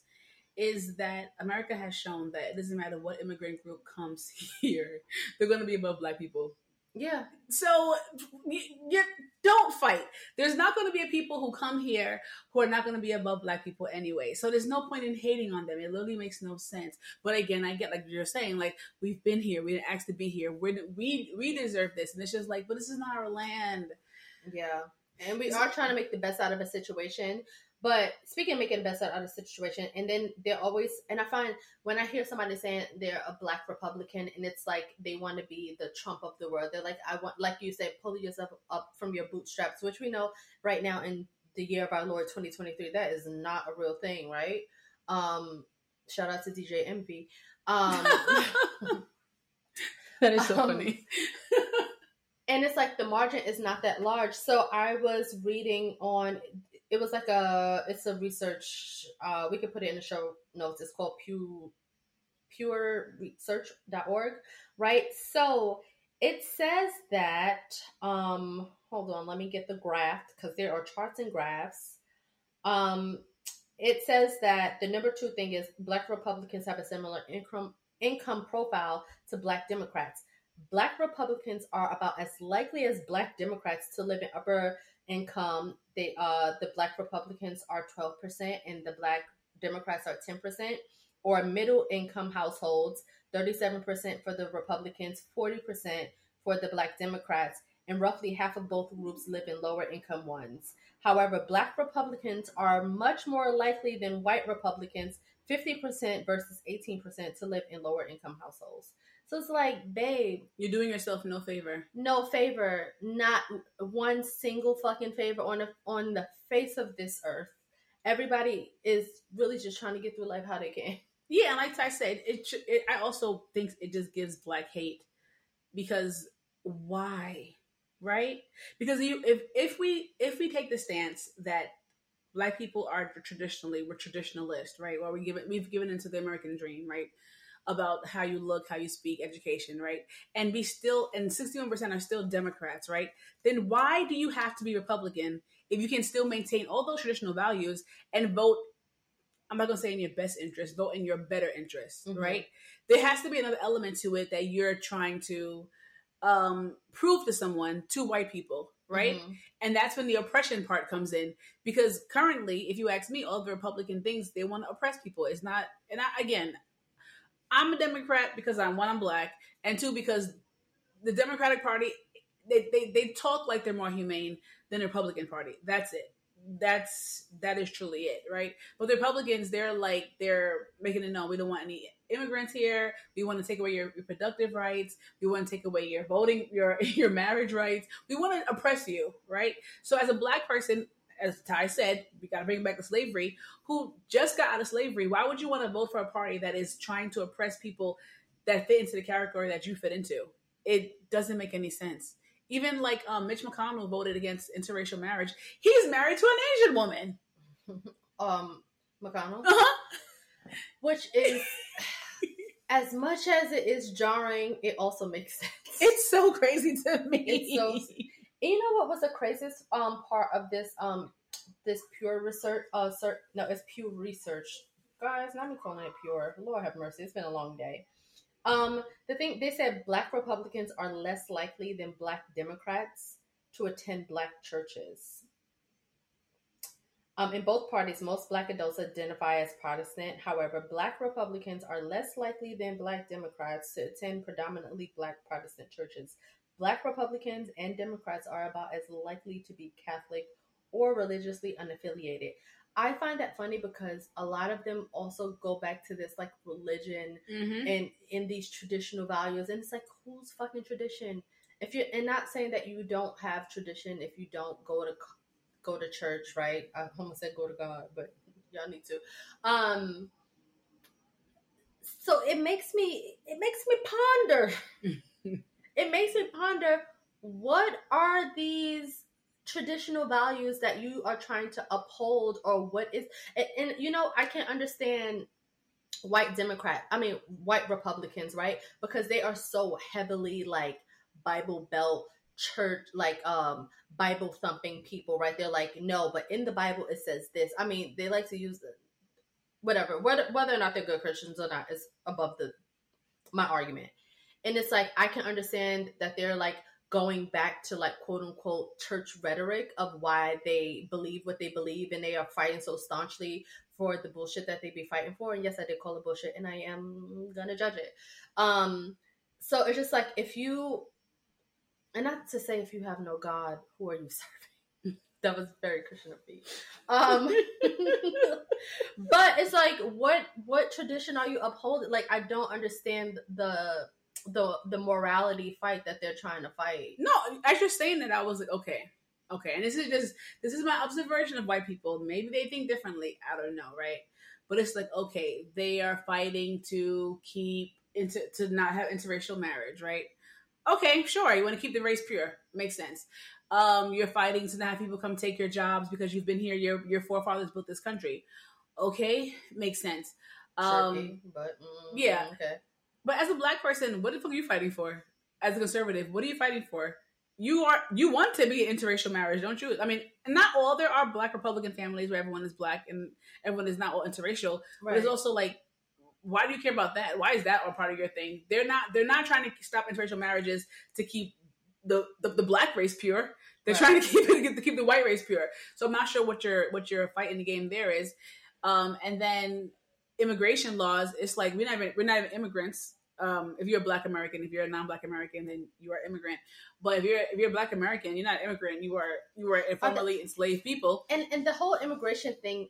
is that America has shown that it doesn't matter what immigrant group comes here, they're going to be above Black people. Yeah. So you don't fight. There's not going to be people who come here who are not going to be above Black people anyway. So there's no point in hating on them. It literally makes no sense. But again, I get, like you're saying, like, we've been here. We didn't ask to be here. We deserve this. And it's just like, but this is not our land. Yeah. And we are trying to make the best out of a situation. But speaking of making the best out of a situation, and then they're always, and I find when I hear somebody saying they're a Black Republican, and it's like they want to be the Trump of the world. They're like, I want, like you said, pull yourself up from your bootstraps, which we know right now in the year of our Lord 2023, that is not a real thing, right? Shout out to DJ Envy. That is so funny. And it's like the margin is not that large. So I was reading on, it was like it's a research, we could put it in the show notes. It's called pureresearch.org, right? So it says that, hold on, let me get the graph, because there are charts and graphs. It says that the number two thing is Black Republicans have a similar income profile to Black Democrats. Black Republicans are about as likely as Black Democrats to live in upper income. They the Black Republicans are 12% and the Black Democrats are 10%, or middle income households, 37% for the Republicans, 40% for the Black Democrats, and roughly half of both groups live in lower income ones. However, Black Republicans are much more likely than white Republicans, 50% versus 18%, to live in lower income households. So it's like, babe, you're doing yourself no favor. No favor. Not one single fucking favor on the face of this earth. Everybody is really just trying to get through life how they can. Yeah, and like Ty said, it I also think it just gives Black hate, because why, right? Because if we take the stance that Black people are we're traditionalist, right? Well, we've given into the American dream, right? About how you look, how you speak, education, right? And 61% are still Democrats, right? Then why do you have to be Republican if you can still maintain all those traditional values and vote, I'm not going to say in your best interest, vote in your better interest, mm-hmm. right? There has to be another element to it that you're trying to prove to someone, to white people, right? Mm-hmm. And that's when the oppression part comes in, because currently, if you ask me, all the Republican things, they want to oppress people. It's not, and again, I'm a Democrat because I'm Black, and two, because the Democratic Party, they talk like they're more humane than the Republican Party. That's it. That is truly it, right? But the Republicans, they're making it known, we don't want any immigrants here. We want to take away your reproductive rights. We want to take away your voting, your marriage rights. We want to oppress you, right? So as a Black person, as Ty said, we got to bring back to slavery, who just got out of slavery. Why would you want to vote for a party that is trying to oppress people that fit into the category that you fit into? It doesn't make any sense. Even like Mitch McConnell voted against interracial marriage. He's married to an Asian woman. McConnell? Uh-huh. Which is, as much as it is jarring, it also makes sense. It's so crazy to me. You know what was the craziest part of this this Pure Research? No, it's Pew Research. Guys, not me calling it Pure. Lord have mercy. It's been a long day. The thing they said, Black Republicans are less likely than Black Democrats to attend Black churches. In both parties, most Black adults identify as Protestant. However, Black Republicans are less likely than Black Democrats to attend predominantly Black Protestant churches. Black Republicans and Democrats are about as likely to be Catholic or religiously unaffiliated. I find that funny because a lot of them also go back to this, like, religion and in these traditional values. And it's like, whose fucking tradition? If you're, and not saying that you don't have tradition if you don't go to church, right? I almost said go to God, but y'all need to. So it makes me ponder what are these traditional values that you are trying to uphold, or what is, and you know, I can understand white Republicans, right? Because they are so heavily like Bible Belt church, like Bible thumping people, right? They're like, no, but in the Bible it says this. I mean, they like to use whatever, whether or not they're good Christians or not is above my argument. And it's like, I can understand that they're like going back to like quote unquote church rhetoric of why they believe what they believe, and they are fighting so staunchly for the bullshit that they be fighting for. And yes, I did call it bullshit, and I am gonna judge it. So it's just like, if you, and not to say if you have no God, who are you serving? That was very Christian of me. But it's like, what tradition are you upholding? Like, I don't understand the morality fight that they're trying to fight. No, as you're saying that, I was like, okay. And this is my observation of white people. Maybe they think differently. I don't know, right? But it's like, okay, they are fighting to keep to not have interracial marriage, right? Okay, sure. You want to keep the race pure. Makes sense. You're fighting to not have people come take your jobs because you've been here. Your forefathers built this country. Okay, makes sense. Yeah. Okay. But as a Black person, what the fuck are you fighting for? As a conservative, what are you fighting for? You want to be interracial marriage, don't you? I mean, not all. There are Black Republican families where everyone is Black and everyone is not all interracial. Right. But it's also like, why do you care about that? Why is that all part of your thing? They're not trying to stop interracial marriages to keep the Black race pure. They're trying to keep the white race pure. So I'm not sure what your fight in the game there is. And then immigration laws. It's like we're not even immigrants. If you're a Black American, if you're a non-Black American, then you are immigrant. But if you're a Black American, you're not an immigrant. You are informally enslaved people. And the whole immigration thing,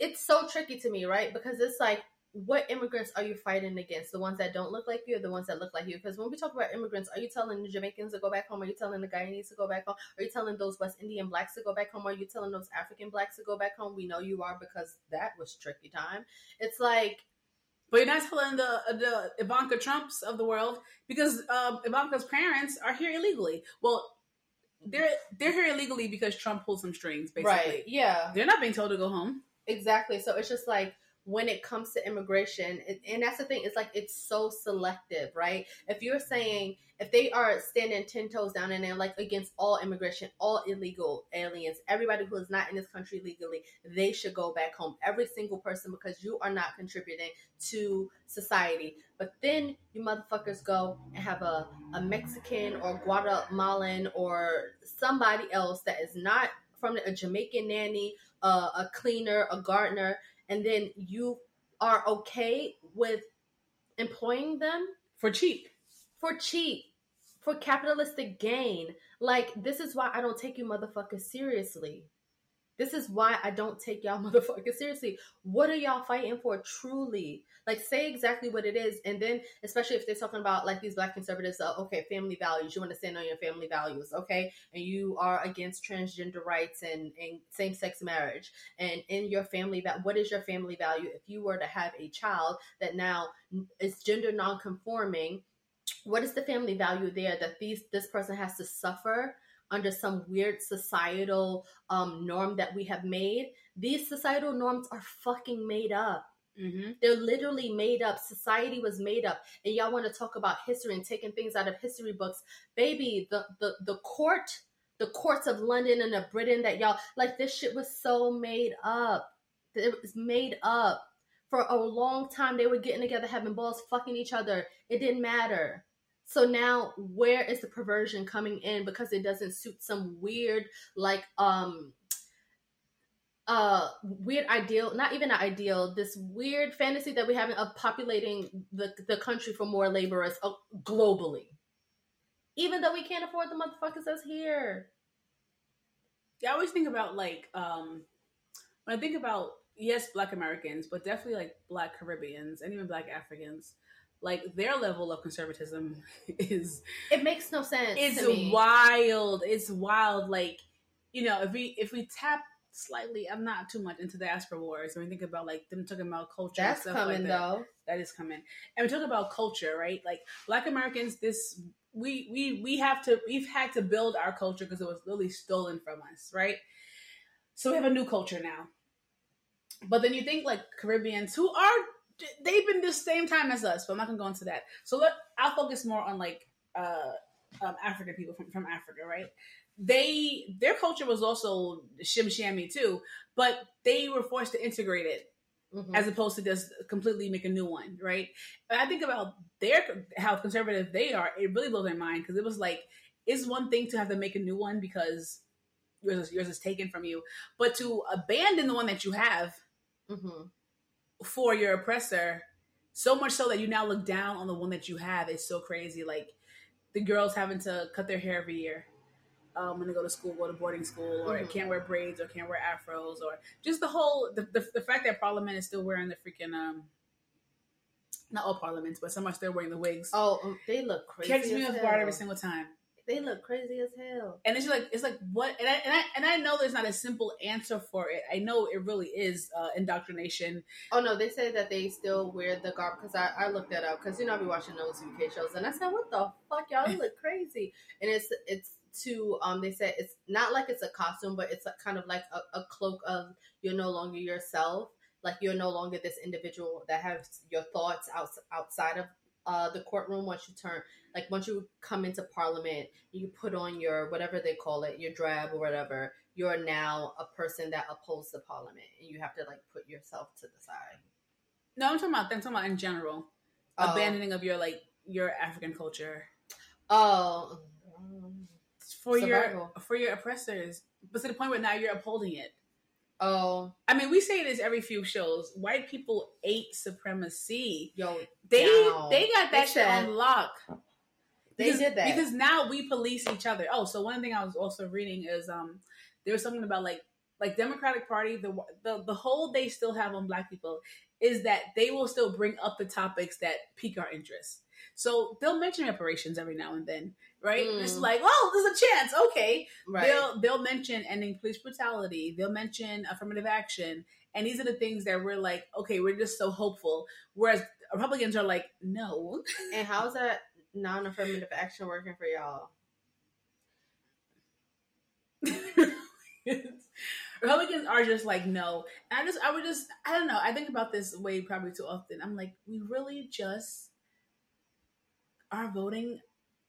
it's so tricky to me, right? Because it's like, what immigrants are you fighting against? The ones that don't look like you, or the ones that look like you? Because when we talk about immigrants, are you telling the Jamaicans to go back home? Are you telling the Guyanese to go back home? Are you telling those West Indian Blacks to go back home? Are you telling those African Blacks to go back home? We know you are, because that was tricky time. It's like, but you're not telling the Ivanka Trumps of the world, because Ivanka's parents are here illegally. Well, they're here illegally because Trump pulled some strings, basically. Right? Yeah, they're not being told to go home. Exactly. So it's just like, when it comes to immigration, and that's the thing, it's like, it's so selective, right? If you're saying, if they are standing 10 toes down and they're like against all immigration, all illegal aliens, everybody who is not in this country legally, they should go back home, every single person, because you are not contributing to society. But then you motherfuckers go and have a Mexican or Guatemalan or somebody else that is not from a Jamaican nanny, a cleaner, a gardener, and then you are okay with employing them for cheap, for capitalistic gain. Like, this is why I don't take you motherfuckers seriously. This is why I don't take y'all motherfuckers seriously. What are y'all fighting for truly? Like, say exactly what it is. And then, especially if they're talking about, like, these Black conservatives, okay, family values. You want to stand on your family values, okay? And you are against transgender rights and same-sex marriage. And in your family, what is your family value? If you were to have a child that now is gender non-conforming, what is the family value there, that this person has to suffer under some weird societal norm that we have made? These societal norms are fucking made up. Mm-hmm. They're literally made up. Society was made up. And y'all want to talk about history and taking things out of history books. Baby, the courts of London and of Britain that y'all, like, this shit was so made up. It was made up. For a long time, they were getting together, having balls, fucking each other. It didn't matter. So now, where is the perversion coming in? Because it doesn't suit some weird, like, weird ideal, not even an ideal, this weird fantasy that we have of populating the country for more laborers globally. Even though we can't afford the motherfuckers that's here. I always think about, like, when I think about, yes, Black Americans, but definitely, like, Black Caribbeans and even Black Africans, like, their level of conservatism is... It makes no sense to me. It's wild. Like, you know, if we tap slightly, I'm not too much into diaspora wars. When we think about, like, them talking about culture and stuff like that. That's coming, though. That is coming. And we talk about culture, right? Like, Black Americans, this... We've had to build our culture because it was literally stolen from us, right? So we have a new culture now. But then you think, like, Caribbeans who are, they've been the same time as us, but I'm not going to go into that. So I'll focus more on, like, African people from Africa, right? Their culture was also shim-shammy too, but they were forced to integrate it. Mm-hmm. As opposed to just completely make a new one, right? And I think about how conservative they are. It really blew my mind because it was like, it's one thing to have to make a new one because yours is taken from you, but to abandon the one that you have mm-hmm. for your oppressor, so much so that you now look down on the one that you have, is so crazy. Like, the girls having to cut their hair every year. When they go to school, go to boarding school, or mm-hmm. can't wear braids, or can't wear afros, or just the whole the fact that Parliament is still wearing the freaking not all parliaments, but some are still wearing the wigs. Oh, they look crazy. Catch me off guard every single time. They look crazy as hell. And it's like what? And I know there's not a simple answer for it. I know it really is indoctrination. Oh no, they say that they still wear the garb because I looked that up because, you know, I be watching those UK shows and I said, what the fuck, y'all, you look crazy. And it's to they said it's not like it's a costume, but it's kind of like a cloak of you're no longer yourself, like you're no longer this individual that has your thoughts outside of the courtroom. Once you come into Parliament, you put on your whatever they call it, your drab or whatever. You're now a person that upholds the Parliament, and you have to, like, put yourself to the side. No, I'm talking about in general, abandoning of your, like, your African culture. Oh. For survival. for your oppressors, but to the point where now you're upholding it. Oh, I mean, we say this every few shows. White people ate supremacy. Yo, they got that shit on lock. They did that because now we police each other. Oh, so one thing I was also reading is there was something about like Democratic Party, the hold they still have on Black people is that they will still bring up the topics that pique our interest. So they'll mention reparations every now and then, right? Mm. It's like, oh, there's a chance, okay. Right. They'll mention ending police brutality. They'll mention affirmative action. And these are the things that we're like, okay, we're just so hopeful. Whereas Republicans are like, no. And how's that non-affirmative action working for y'all? Republicans are just like, no. And I don't know. I think about this way probably too often. I'm like, we really just are voting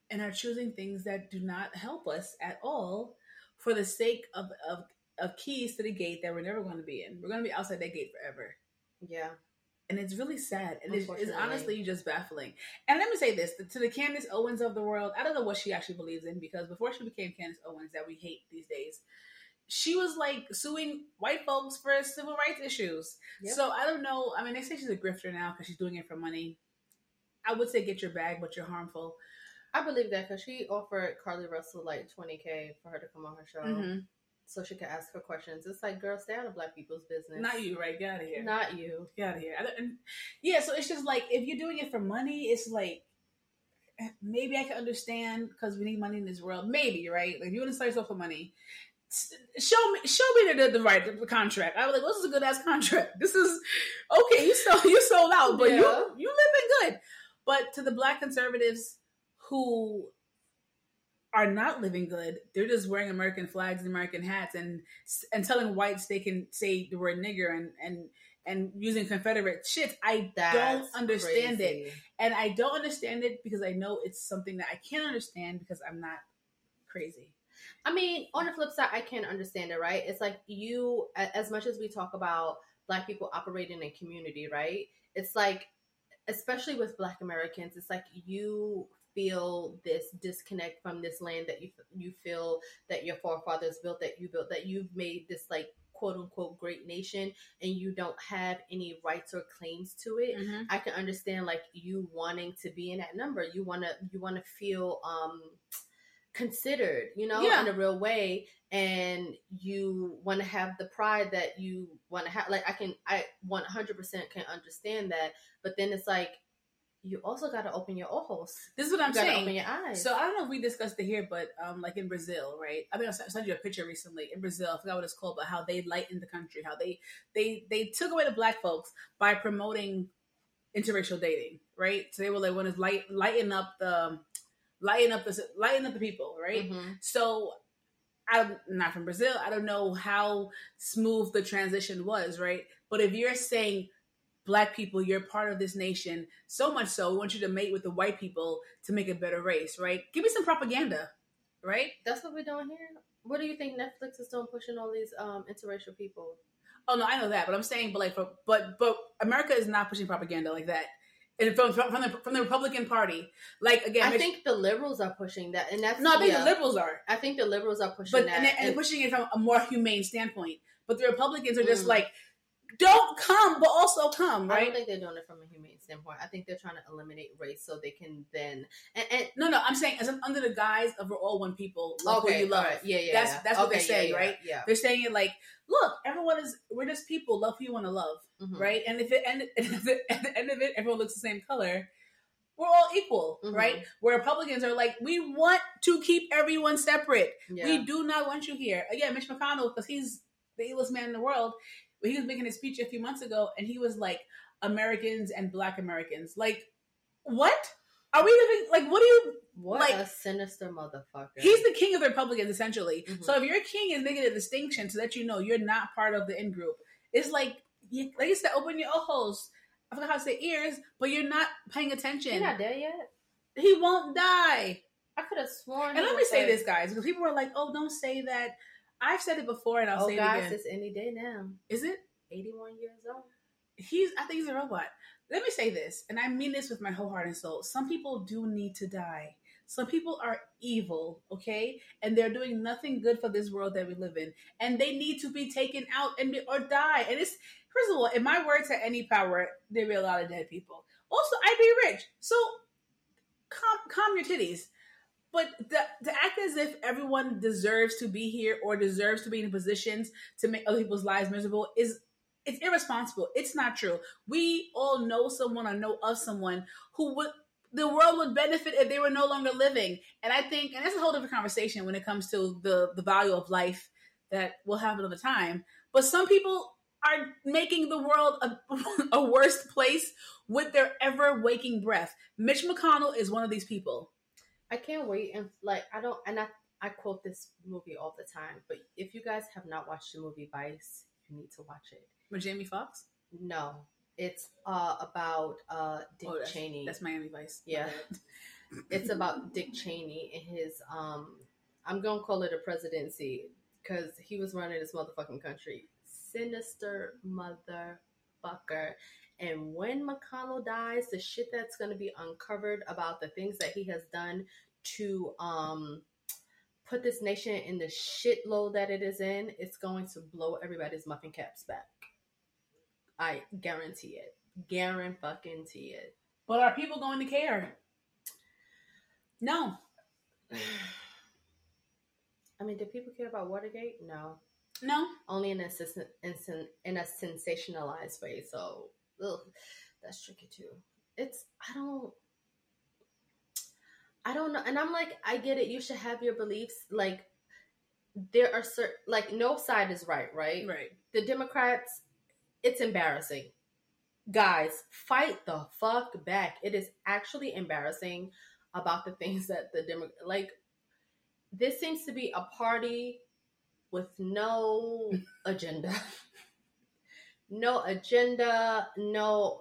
and are choosing things that do not help us at all for the sake of keys to the gate that we're never going to be in. We're going to be outside that gate forever. Yeah. And it's really sad. And it's honestly just baffling. And let me say this, to the Candace Owens of the world, I don't know what she actually believes in, because before she became Candace Owens that we hate these days, she was, like, suing white folks for civil rights issues. Yep. So I don't know. I mean, they say she's a grifter now because she's doing it for money. I would say get your bag, but you're harmful. I believe that because she offered Carly Russell like $20,000 for her to come on her show, mm-hmm. so she could ask her questions. It's like, girl, stay out of Black people's business. Not you, right? Get out of here. Not you. Get out of here. Yeah, so it's just like, if you're doing it for money, it's like, maybe I can understand because we need money in this world. Maybe, right? Like, if you want to sell yourself for money, show me the right the contract. I was like, well, this is a good ass contract. This is okay. You sold out, but yeah. you living good. But to the Black conservatives who are not living good, they're just wearing American flags and American hats and telling whites they can say the word nigger and and using Confederate shit. I don't understand it. And I don't understand it because I know it's something that I can't understand because I'm not crazy. I mean, on the flip side, I can understand it, right? It's like you, as much as we talk about Black people operating in community, right? It's like, especially with Black Americans, it's like you feel this disconnect from this land that you feel that your forefathers built, that you've made this like quote unquote great nation, and you don't have any rights or claims to it. Mm-hmm. I can understand like you wanting to be in that number. You wanna feel considered, in a real way, and you want to have the pride that you want to have. Like I 100% can understand that, but then it's like you also got to open your ojos. This is what I'm saying. Open your eyes. So I don't know if we discussed it here, but like in Brazil, right? I mean, I sent you a picture recently in Brazil. I forgot what it's called, but how they lightened the country, how they took away the Black folks by promoting interracial dating, right? So they were like, "Want to lighten up the people," right? Mm-hmm. So I'm not from Brazil. I don't know how smooth the transition was, right? But if you're saying Black people, you're part of this nation, so much so we want you to mate with the white people to make a better race, right? Give me some propaganda, right? That's what we're doing here. What do you think Netflix is doing, pushing all these interracial people? Oh no, I know that, but I'm saying, but America is not pushing propaganda like that. And from the Republican Party, like again, I think the liberals are pushing that, and that's no. I think the liberals are pushing that, and pushing it from a more humane standpoint. But the Republicans are just like, don't come, but also come, right? I don't think they're doing it from a humane standpoint. I think they're trying to eliminate race so they can then. No, I'm saying as under the guise of we're all one people. Love who you love. Right. Yeah. That's what they're saying, right? Yeah, they're saying it like, look, we're just people. Love who you want to love, right? And at the end of it, everyone looks the same color. We're all equal, right? Where Republicans are like, we want to keep everyone separate. Yeah. We do not want you here. Again, Mitch McConnell, because he's the evilest man in the world. He was making a speech a few months ago, and he was like, Americans and Black Americans. Like, what? Are we living... Like, what do you... What like, a sinister motherfucker. He's the king of the Republicans, essentially. Mm-hmm. So if your king is making a distinction to let you know you're not part of the in-group, it's like, you said, open your ojos. I forgot how to say ears, but you're not paying attention. He's not dead yet. He won't die. I could have sworn... And let me say this, guys, because people were like, oh, don't say that. I've said it before, and I'll say it again. It's any day now. Is it? 81 years old. I think he's a robot. Let me say this, and I mean this with my whole heart and soul. Some people do need to die. Some people are evil, okay? And they're doing nothing good for this world that we live in. And they need to be taken out or die. And it's, first of all, if my words had any power, there'd be a lot of dead people. Also, I'd be rich. So calm your titties. But to act as if everyone deserves to be here or deserves to be in positions to make other people's lives miserable it's irresponsible. It's not true. We all know someone or know of someone who the world would benefit if they were no longer living. And I think, and that's a whole different conversation when it comes to the value of life that we'll have another time. But some people are making the world a worse place with their ever waking breath. Mitch McConnell is one of these people. I can't wait, and like I quote this movie all the time. But if you guys have not watched the movie Vice, you need to watch it. With Jamie Foxx? No, it's about Dick Cheney. That's Miami Vice. Yeah, it's about Dick Cheney and his I'm gonna call it a presidency because he was running this motherfucking country. Sinister motherfucker. And when McConnell dies, the shit that's going to be uncovered about the things that he has done to put this nation in the shitload that it is in, it's going to blow everybody's muffin caps back. I guarantee it. Guarantee it. But are people going to care? No. I mean, did people care about Watergate? No. No. Only in a sensationalized way, so... Ugh, that's tricky too. I don't know. And I'm like, I get it. You should have your beliefs. Like there are certain, like no side is right, right? Right. The Democrats, it's embarrassing. Guys, fight the fuck back. It is actually embarrassing about the things that the this seems to be a party with no agenda. no agenda, no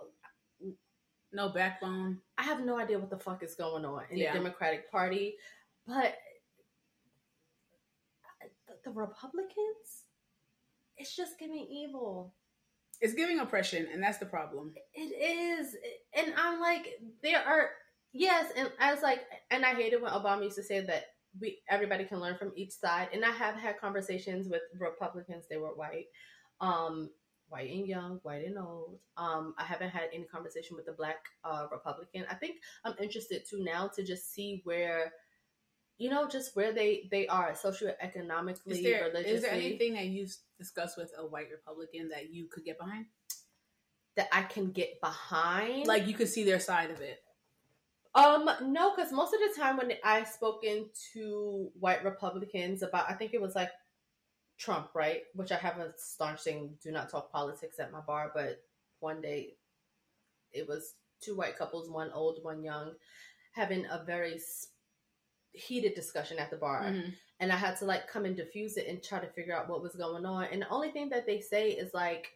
backbone. I have no idea what the fuck is going on in the Democratic Party, but the Republicans, it's just giving evil. It's giving oppression, and that's the problem. It is. And I'm like, there are, yes, and I was like, and I hated when Obama used to say that everybody can learn from each side. And I have had conversations with Republicans. They were white, white and young, white and old. I haven't had any conversation with a black Republican. I think I'm interested too now to just see where, you know, just where they are socioeconomically, religiously. Is there anything that you've discussed with a white Republican that you could get behind? That I can get behind? Like you could see their side of it. No, because most of the time when I've spoken to white Republicans about, I think it was like Trump, right? Which I have a staunch thing, do not talk politics at my bar, but one day it was two white couples, one old, one young, having a very heated discussion at the bar. Mm-hmm. And I had to like come and diffuse it and try to figure out what was going on. And the only thing that they say is like,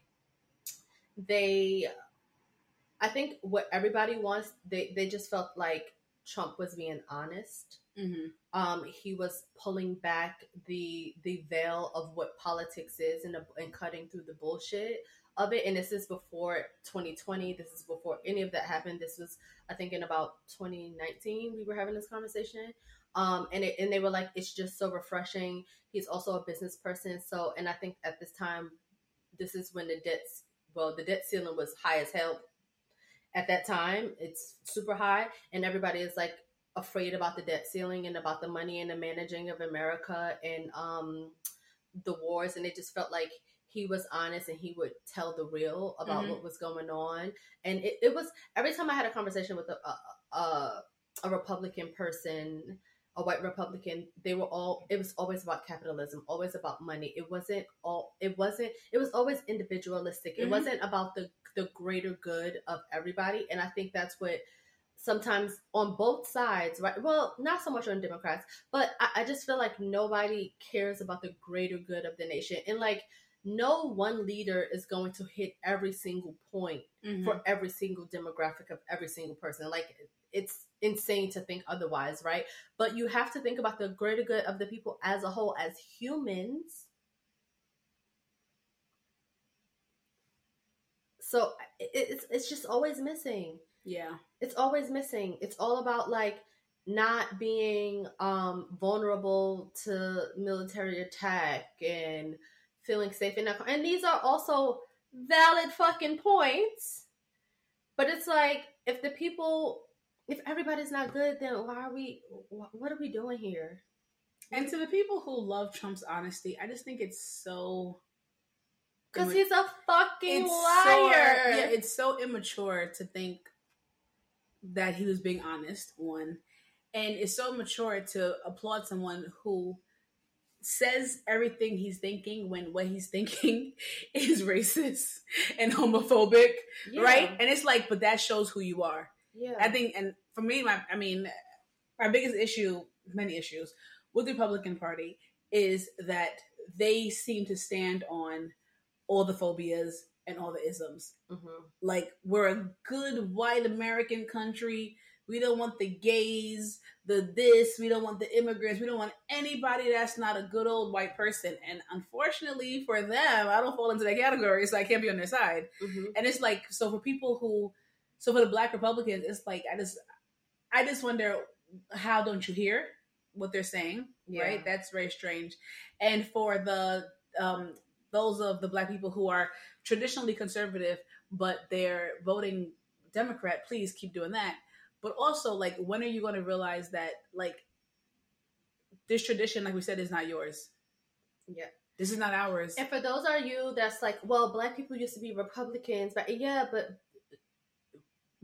I think what everybody wants, they just felt like Trump was being honest. Mm-hmm. He was pulling back the veil of what politics is and cutting through the bullshit of it. And this is before 2020. This is before any of that happened. This was, I think, in about 2019 we were having this conversation. And they were like, it's just so refreshing. He's also a business person. So, and I think at this time, this is when the debt ceiling was high as hell. At that time, it's super high, and everybody is like afraid about the debt ceiling and about the money and the managing of America and the wars. And it just felt like he was honest and he would tell the real about mm-hmm. what was going on. And it was every time I had a conversation with a Republican person, a white Republican, it was always about capitalism, always about money. It was always individualistic. Mm-hmm. It wasn't about the greater good of everybody. And I think that's what sometimes on both sides, right? Well, not so much on Democrats, but I just feel like nobody cares about the greater good of the nation. And like, no one leader is going to hit every single point mm-hmm. for every single demographic of every single person. Like, it's insane to think otherwise, right? But you have to think about the greater good of the people as a whole, as humans. So it's just always missing. Yeah. It's always missing. It's all about like not being vulnerable to military attack and feeling safe enough. And these are also valid fucking points. But it's like if everybody's not good, then what are we doing here? And to the people who love Trump's honesty, I just think it's so... Because he's a fucking liar. Yeah, it's so immature to think that he was being honest, one. And it's so mature to applaud someone who says everything he's thinking when what he's thinking is racist and homophobic, right? And it's like, but that shows who you are. Yeah. I think, and for me, my biggest issue, many issues, with the Republican Party is that they seem to stand on all the phobias and all the isms. Mm-hmm. Like, we're a good white American country. We don't want the gays, we don't want the immigrants. We don't want anybody that's not a good old white person. And unfortunately for them, I don't fall into that category, so I can't be on their side. Mm-hmm. And it's like, for the black Republicans, it's like, I just wonder, how don't you hear what they're saying? Yeah. Right? That's very strange. And for the, those of the black people who are traditionally conservative, but they're voting Democrat, please keep doing that. But also, like, when are you going to realize that, like, this tradition, like we said, is not yours? Yeah. This is not ours. And for those of you that's like, well, black people used to be Republicans, but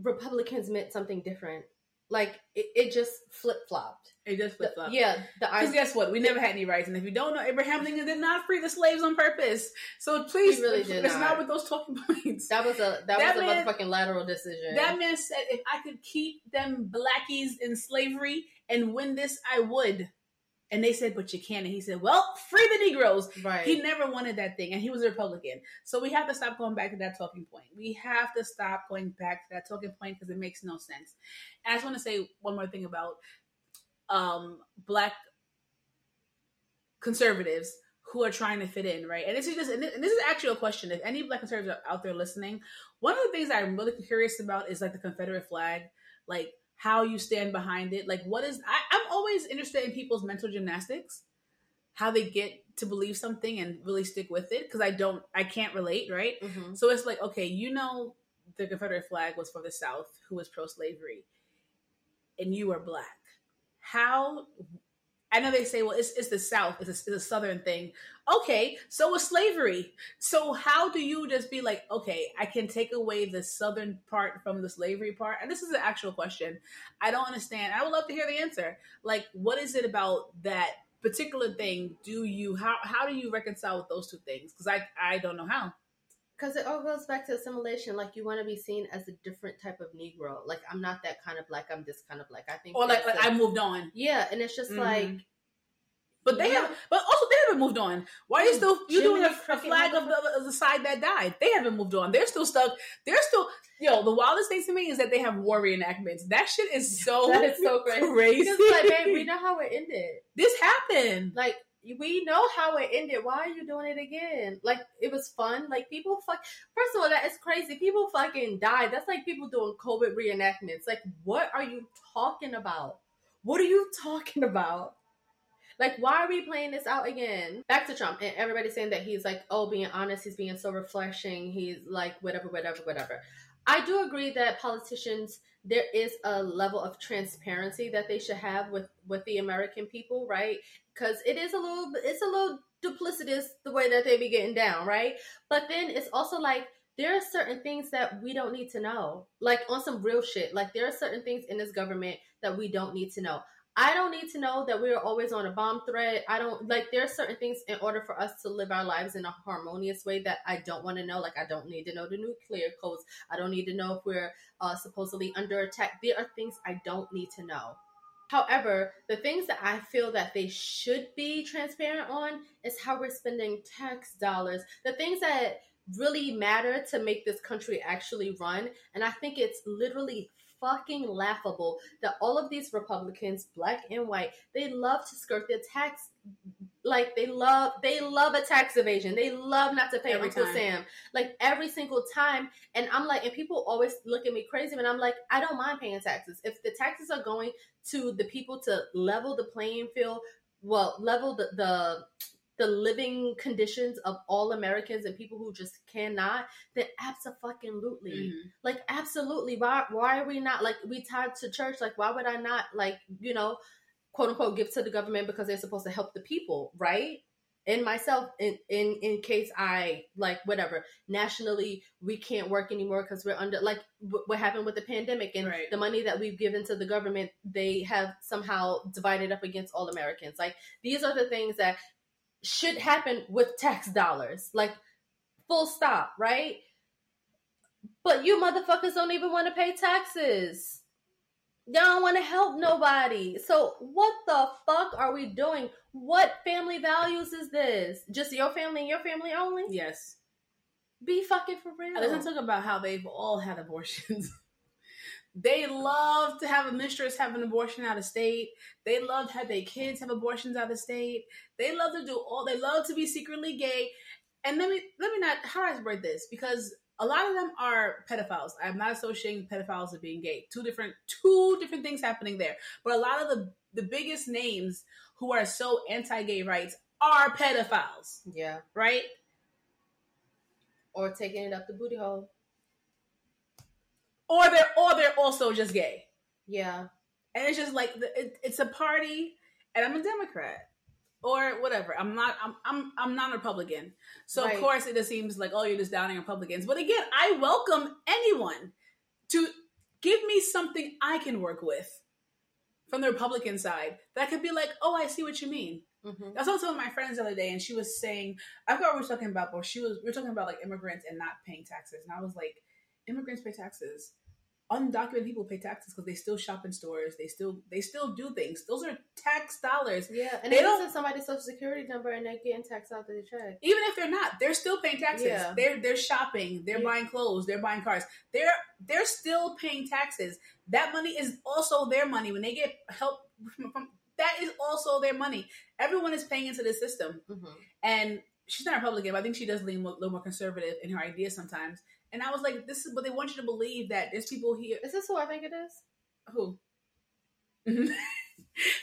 Republicans meant something different. Like, it just flip-flopped. It just flip-flopped. Yeah. Because guess what? We never had any rights. And if you don't know, Abraham Lincoln did not free the slaves on purpose. So please, it's not with those talking points. That was a motherfucking lateral decision. That man said, if I could keep them blackies in slavery and win this, I would. And they said, but you can't. And he said, well, free the Negroes. Right. He never wanted that thing. And he was a Republican. So we have to stop going back to that talking point. We have to stop going back to that talking point because it makes no sense. And I just want to say one more thing about Black conservatives who are trying to fit in, right? And this is actually a question. If any Black conservatives are out there listening, one of the things I'm really curious about is like the Confederate flag, like how you stand behind it. Like what is, I'm always interested in people's mental gymnastics, how they get to believe something and really stick with it. Cause I can't relate. Right. Mm-hmm. So it's like, okay, you know, the Confederate flag was for the South who was pro-slavery and you are Black. How, I know they say, well, it's the South. It's a Southern thing. Okay, so was slavery. So how do you just be like, okay, I can take away the Southern part from the slavery part? And this is an actual question. I don't understand. I would love to hear the answer. Like, what is it about that particular thing? How do you reconcile with those two things? Because I don't know how. Because it all goes back to assimilation. Like, you want to be seen as a different type of Negro. Like, I'm not that kind of Black. I'm this kind of Black. I think. Or like I moved on. Yeah, and it's just like. But they have. But also, they haven't moved on. Why are you still? You're doing a flag of the side that died. They haven't moved on. They're still stuck. They're still. Yo, the wildest thing to me is that they have war reenactments. That shit is so. That is so crazy. Because like, babe, we know how it ended. This happened. Like. We know how it ended. Why are you doing it again? Like, it was fun. Like, people first of all, that is crazy. People fucking died. That's like people doing COVID reenactments. Like, what are you talking about? What are you talking about? Like, why are we playing this out again? Back to Trump. And everybody's saying that he's like, oh, being honest. He's being so refreshing. He's like, whatever. I do agree that politicians, there is a level of transparency that they should have with the American people, right? Because it's a little duplicitous the way that they be getting down, right? But then it's also like, there are certain things that we don't need to know, like on some real shit. Like, there are certain things in this government that we don't need to know. I don't need to know that we're always on a bomb threat. There are certain things in order for us to live our lives in a harmonious way that I don't want to know. Like, I don't need to know the nuclear codes. I don't need to know if we're supposedly under attack. There are things I don't need to know. However, the things that I feel that they should be transparent on is how we're spending tax dollars, the things that really matter to make this country actually run. And I think it's literally fucking laughable that all of these Republicans, Black and white, they love to skirt their tax. Like, they love a tax evasion. They love not to pay Uncle Sam. Like, every single time. And I'm like, and people always look at me crazy, and I'm like, I don't mind paying taxes. If the taxes are going to the people to level the playing field, well, level the living conditions of all Americans and people who just cannot, then abso-fucking-lutely. Mm-hmm. Like, absolutely. Why are we not, like, we tied to church? Like, why would I not, like, you know, quote unquote, give to the government because they're supposed to help the people, right? And myself, in case I, like, whatever, nationally, we can't work anymore because we're under, like, what happened with the pandemic and right. The money that we've given to the government, they have somehow divided up against all Americans. Like, these are the things that should happen with tax dollars. Like, full stop, right? But you motherfuckers don't even want to pay taxes. Y'all don't want to help nobody. So what the fuck are we doing? What family values is this? Just your family and your family only? Yes. Be fucking for real. I was talking about how they've all had abortions. They love to have a mistress have an abortion out of state. They love to have their kids have abortions out of state. They love to do all. They love to be secretly gay. And let me not harassword this because a lot of them are pedophiles. I'm not associating pedophiles with being gay. Two different things happening there. But a lot of the biggest names who are so anti-gay rights are pedophiles. Yeah. Right? Or taking it up the booty hole. Or they're also just gay. Yeah. And it's just like it's a party, and I'm a Democrat. Or whatever. I'm not Republican. So right. Of course it just seems like, oh, you're just downing Republicans. But again, I welcome anyone to give me something I can work with from the Republican side that could be like, oh, I see what you mean. Mm-hmm. I was talking to one of my friends the other day, and she was saying, I forgot what we were talking about, but we were talking about like immigrants and not paying taxes, and I was like, immigrants pay taxes. undocumented people pay taxes because they still shop in stores. They still do things. Those are tax dollars. Yeah, and they don't send somebody's social security number and they're getting taxed out of the check. Even if they're not, they're still paying taxes. Yeah. They're shopping. They're buying clothes. They're buying cars. They're still paying taxes. That money is also their money. When they get help from that is also their money. Everyone is paying into the system. Mm-hmm. And she's not a Republican, but I think she does lean a little more conservative in her ideas sometimes. And I was like, this is, but they want you to believe that there's people here. Is this who I think it is? Who?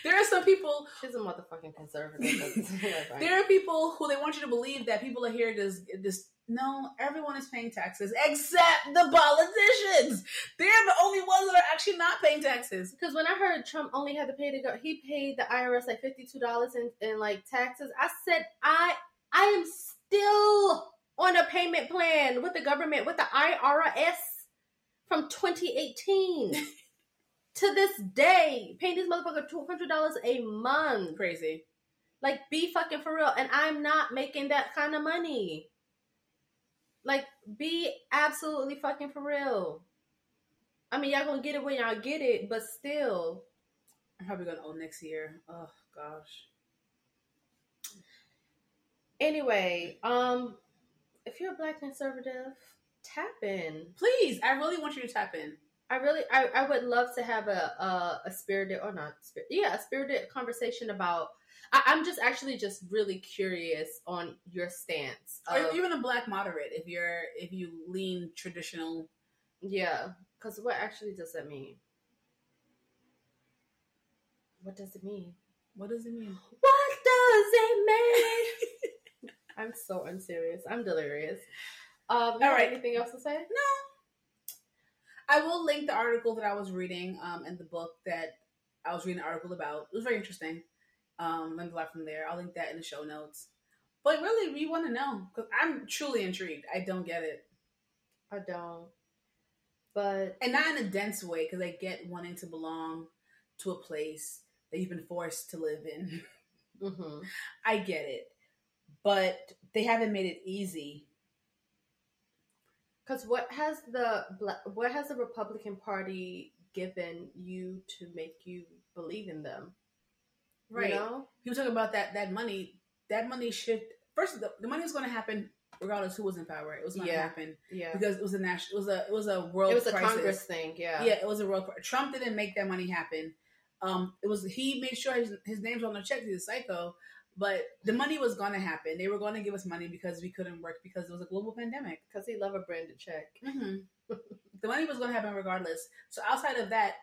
There are some people. She's a motherfucking conservative. There are people who they want you to believe that people are here to just, no, everyone is paying taxes except the politicians. They're the only ones that are actually not paying taxes. Because when I heard Trump only had to pay to go, he paid the IRS like $52 in like taxes. I said, I am still on a payment plan with the government, with the IRS from 2018 to this day, paying this motherfucker $200 a month. Crazy. Like, be fucking for real. And I'm not making that kind of money. Like, be absolutely fucking for real. I mean, y'all gonna get it when y'all get it, but still. I'm probably gonna owe next year. Oh, gosh. Anyway, if you're a Black conservative, tap in. Please, I really want you to tap in. I would love to have a spirited conversation about, I'm just actually just really curious on your stance. Or even a Black moderate, if you lean traditional. Yeah, because what actually does that mean? What does it mean? What does it mean? I'm so unserious. I'm delirious. All right. Anything else to say? No. I will link the article that I was reading and the book that I was reading the article about. It was very interesting. Learned a lot from there. I'll link that in the show notes. But really, we want to know because I'm truly intrigued. I don't get it. I don't. And not in a dense way, because I get wanting to belong to a place that you've been forced to live in. Mm-hmm. I get it. But they haven't made it easy. Because what has the Republican Party given you to make you believe in them? Right. You know? People talk about that money. That money should... First, the money was going to happen regardless who was in power. It was going to happen. Yeah. Because it was a national... It was a world crisis. It was a Congress thing, yeah. Yeah, it was a world crisis. Trump didn't make that money happen. He made sure his name's on the check. He's a psycho. But the money was going to happen. They were going to give us money because we couldn't work because it was a global pandemic. Because they love a branded check. Mm-hmm. The money was going to happen regardless. So outside of that,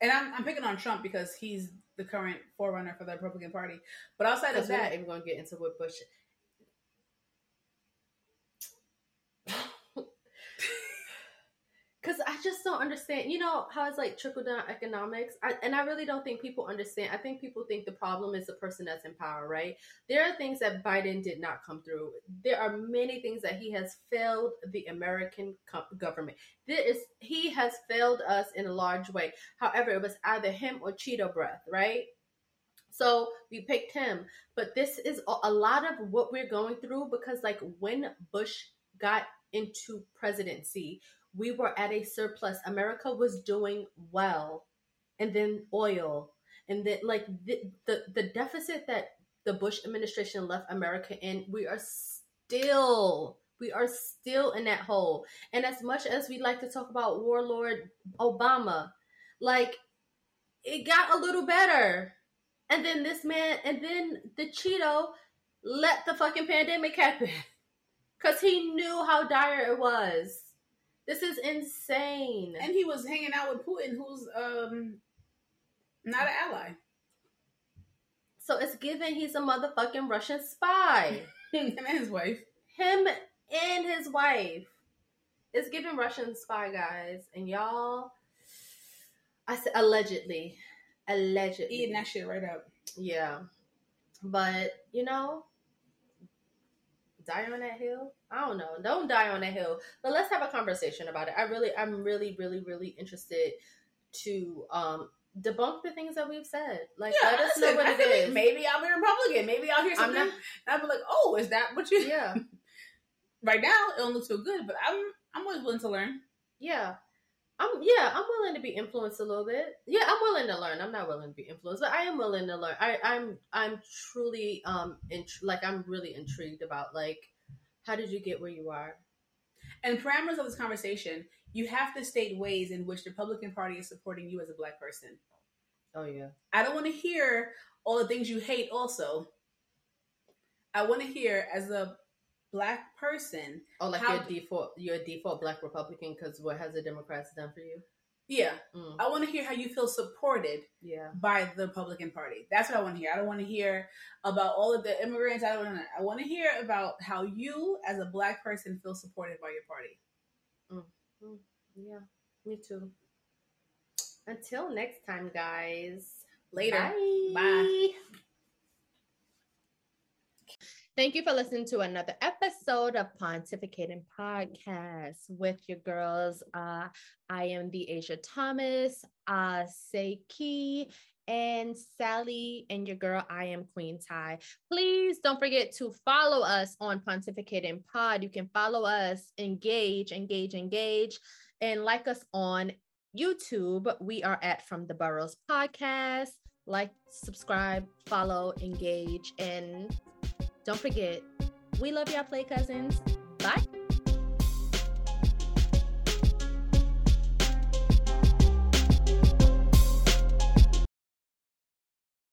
and I'm picking on Trump because he's the current forerunner for the Republican Party. But outside of that, we're going to get into what Bush. Because I just don't understand, you know, how it's like trickle-down economics? I really don't think people understand. I think people think the problem is the person that's in power, right? There are things that Biden did not come through. There are many things that he has failed the American government. He has failed us in a large way. However, it was either him or Cheeto breath, right? So we picked him. But this is a lot of what we're going through because, like, when Bush got into presidency, we were at a surplus. America was doing well. And then oil. And then, like, the deficit that the Bush administration left America in, we are still in that hole. And as much as we like to talk about warlord Obama, like, it got a little better. And then this man, and then the Cheeto let the fucking pandemic happen. Because he knew how dire it was. This is insane. And he was hanging out with Putin, who's not an ally. So it's given he's a motherfucking Russian spy. Him and his wife. It's given Russian spy, guys. And y'all, I said allegedly. Eating that shit right up. Yeah. But, you know... Die on that hill? I don't know. Don't die on that hill. But let's have a conversation about it. I'm really interested to debunk the things that we've said. Like, yeah, let us know what it is. Maybe I'll be Republican. Maybe I'll hear something. I'll be like, oh, is that what you... Yeah. Right now, it don't look so good, but I'm always willing to learn. Yeah. I'm willing to be influenced a little bit. Yeah, I'm willing to learn. I'm not willing to be influenced, but I am willing to learn. I'm truly I'm really intrigued about like, how did you get where you are? And parameters of this conversation, you have to state ways in which the Republican Party is supporting you as a Black person. Oh yeah. I don't want to hear all the things you hate also. I want to hear as a Black person. Oh, like your default Black Republican, because what has the Democrats done for you? Yeah. Mm. I want to hear how you feel supported by the Republican Party. That's what I want to hear. I don't want to hear about all of the immigrants. I want to hear about how you, as a Black person, feel supported by your party. Mm. Mm. Yeah, me too. Until next time, guys. Later. Bye. Bye. Thank you for listening to another episode of Pontificating Podcast with your girls. I am the Asia Thomas, Seiki, and Sally, and your girl, I am Queen Ty. Please don't forget to follow us on Pontificating Pod. You can follow us, engage, and like us on YouTube. We are at From the Burrows Podcast. Like, subscribe, follow, engage, and don't forget, we love y'all, play cousins. Bye.